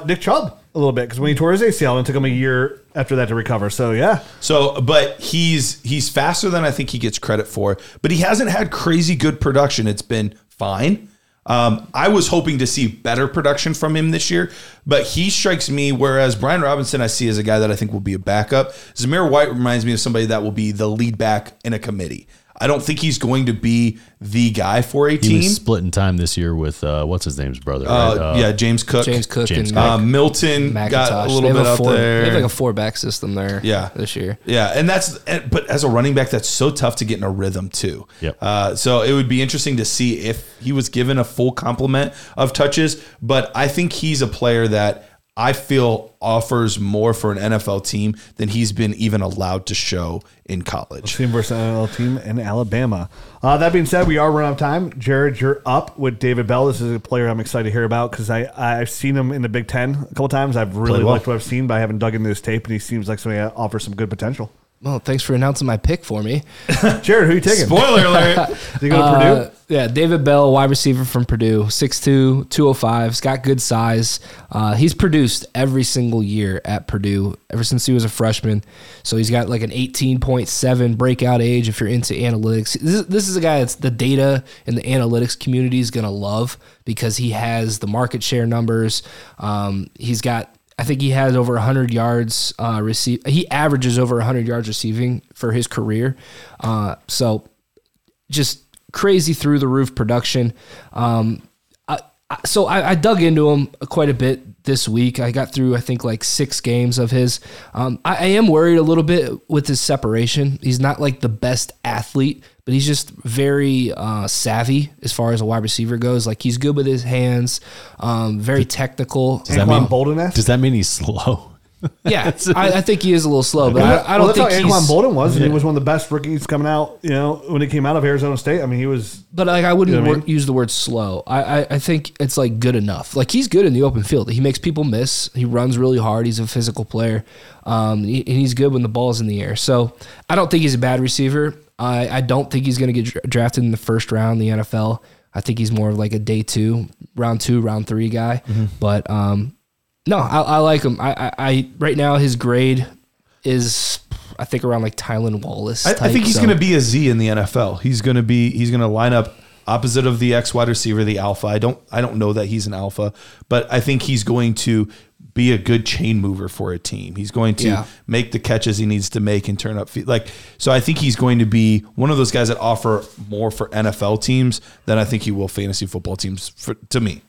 Nick Chubb a little bit, because when he tore his ACL, it took him a year after that to recover. So, yeah. So, but he's faster than I think he gets credit for. But he hasn't had crazy good production. It's been fine. I was hoping to see better production from him this year, but he strikes me, whereas Brian Robinson I see as a guy that I think will be a backup. Zamir White reminds me of somebody that will be the lead back in a committee. I don't think he's going to be the guy for a team. He was splitting time this year with, what's his name's brother? Right? James Cook. And Milton McIntosh. Got a little bit up there. They have like a 4-back system there this year. Yeah, but as a running back, that's so tough to get in a rhythm too. Yep. So it would be interesting to see if he was given a full complement of touches, but I think he's a player that I feel offers more for an NFL team than he's been even allowed to show in college. Team versus NFL team in Alabama. That being said, we are running out of time. Jared, you're up with David Bell. This is a player I'm excited to hear about because I've seen him in the Big Ten a couple times. I've really liked what I've seen, but I haven't dug into his tape, and he seems like somebody that offers some good potential. Well, thanks for announcing my pick for me. Jared, who are you taking? Spoiler alert. Did you go to Purdue? Yeah, David Bell, wide receiver from Purdue, 6'2", 205. He's got good size. He's produced every single year at Purdue ever since he was a freshman. So he's got like an 18.7 breakout age if you're into analytics. This is a guy that's the data and the analytics community is going to love because he has the market share numbers. He's got... I think he has over 100 yards receive. He averages over 100 yards receiving for his career. So just crazy through the roof production. So I dug into him quite a bit this week. I got through, I think, like 6 games of his. I am worried a little bit with his separation. He's not like the best athlete, but he's just very savvy as far as a wide receiver goes. Like, he's good with his hands, very technical. Does that mean he's slow? Yeah, I think he is a little slow, but I don't think that's how Anquan Bolden was. Yeah. And he was one of the best rookies coming out, you know, when he came out of Arizona State. I mean, he was... But like, I wouldn't use the word slow. I think it's like good enough. Like, he's good in the open field. He makes people miss. He runs really hard. He's a physical player. And he's good when the ball's in the air. So I don't think he's a bad receiver. I don't think he's going to get drafted in the first round in the NFL. I think he's more of like a day two, round three guy. Mm-hmm. But... No, I like him. I right now his grade is I think around like Tylan Wallace. I think he's going to be a Z in the NFL. He's going to line up opposite of the X wide receiver, the alpha. I don't know that he's an alpha, but I think he's going to be a good chain mover for a team. He's going to make the catches he needs to make and turn up feet. Like, so I think he's going to be one of those guys that offer more for NFL teams than I think he will fantasy football teams to me.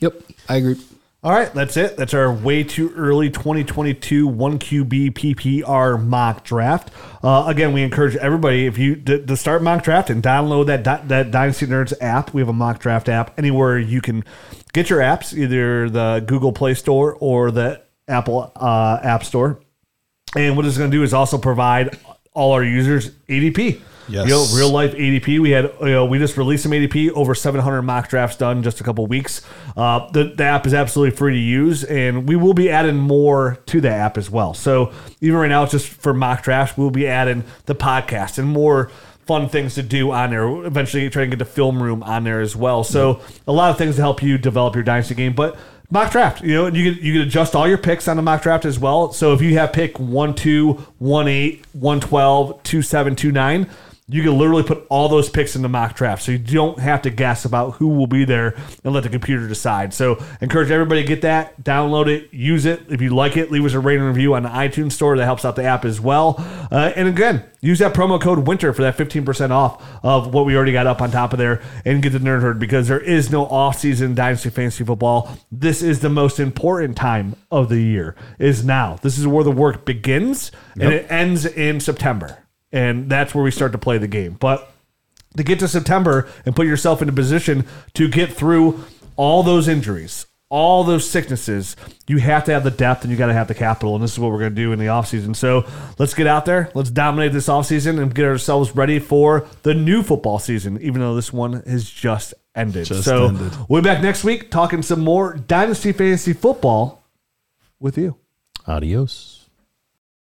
Yep, I agree. All right, that's it. That's our way too early 2022 1QB PPR mock draft. Again, we encourage everybody if you to start mock draft and download that Dynasty Nerds app. We have a mock draft app anywhere you can get your apps, either the Google Play Store or the Apple App Store. And what it's going to do is also provide all our users ADP. Yes. You know, real life ADP. We had we just released some ADP, over 700 mock drafts done in just a couple weeks. The app is absolutely free to use, and we will be adding more to the app as well. So even right now, it's just for mock drafts. We'll be adding the podcast and more fun things to do on there. We'll eventually try to get the film room on there as well. So a lot of things to help you develop your dynasty game, but mock draft, you can adjust all your picks on the mock draft as well. So if you have pick 1, 2, 1, 8, 112, 2, 7, 2, 9. You can literally put all those picks in the mock draft, so you don't have to guess about who will be there and let the computer decide. So encourage everybody to get that, download it, use it. If you like it, leave us a rating and review on the iTunes store. That helps out the app as well. And again, use that promo code WINTER for that 15% off of what we already got up on top of there and get the Nerd Herd, because there is no off-season Dynasty Fantasy Football. This is the most important time of the year, is now. This is where the work begins, and it ends in September. And that's where we start to play the game. But to get to September and put yourself in a position to get through all those injuries, all those sicknesses, you have to have the depth and you got to have the capital. And this is what we're going to do in the offseason. So let's get out there. Let's dominate this offseason and get ourselves ready for the new football season, even though this one has just ended. We'll be back next week talking some more Dynasty Fantasy Football with you. Adios.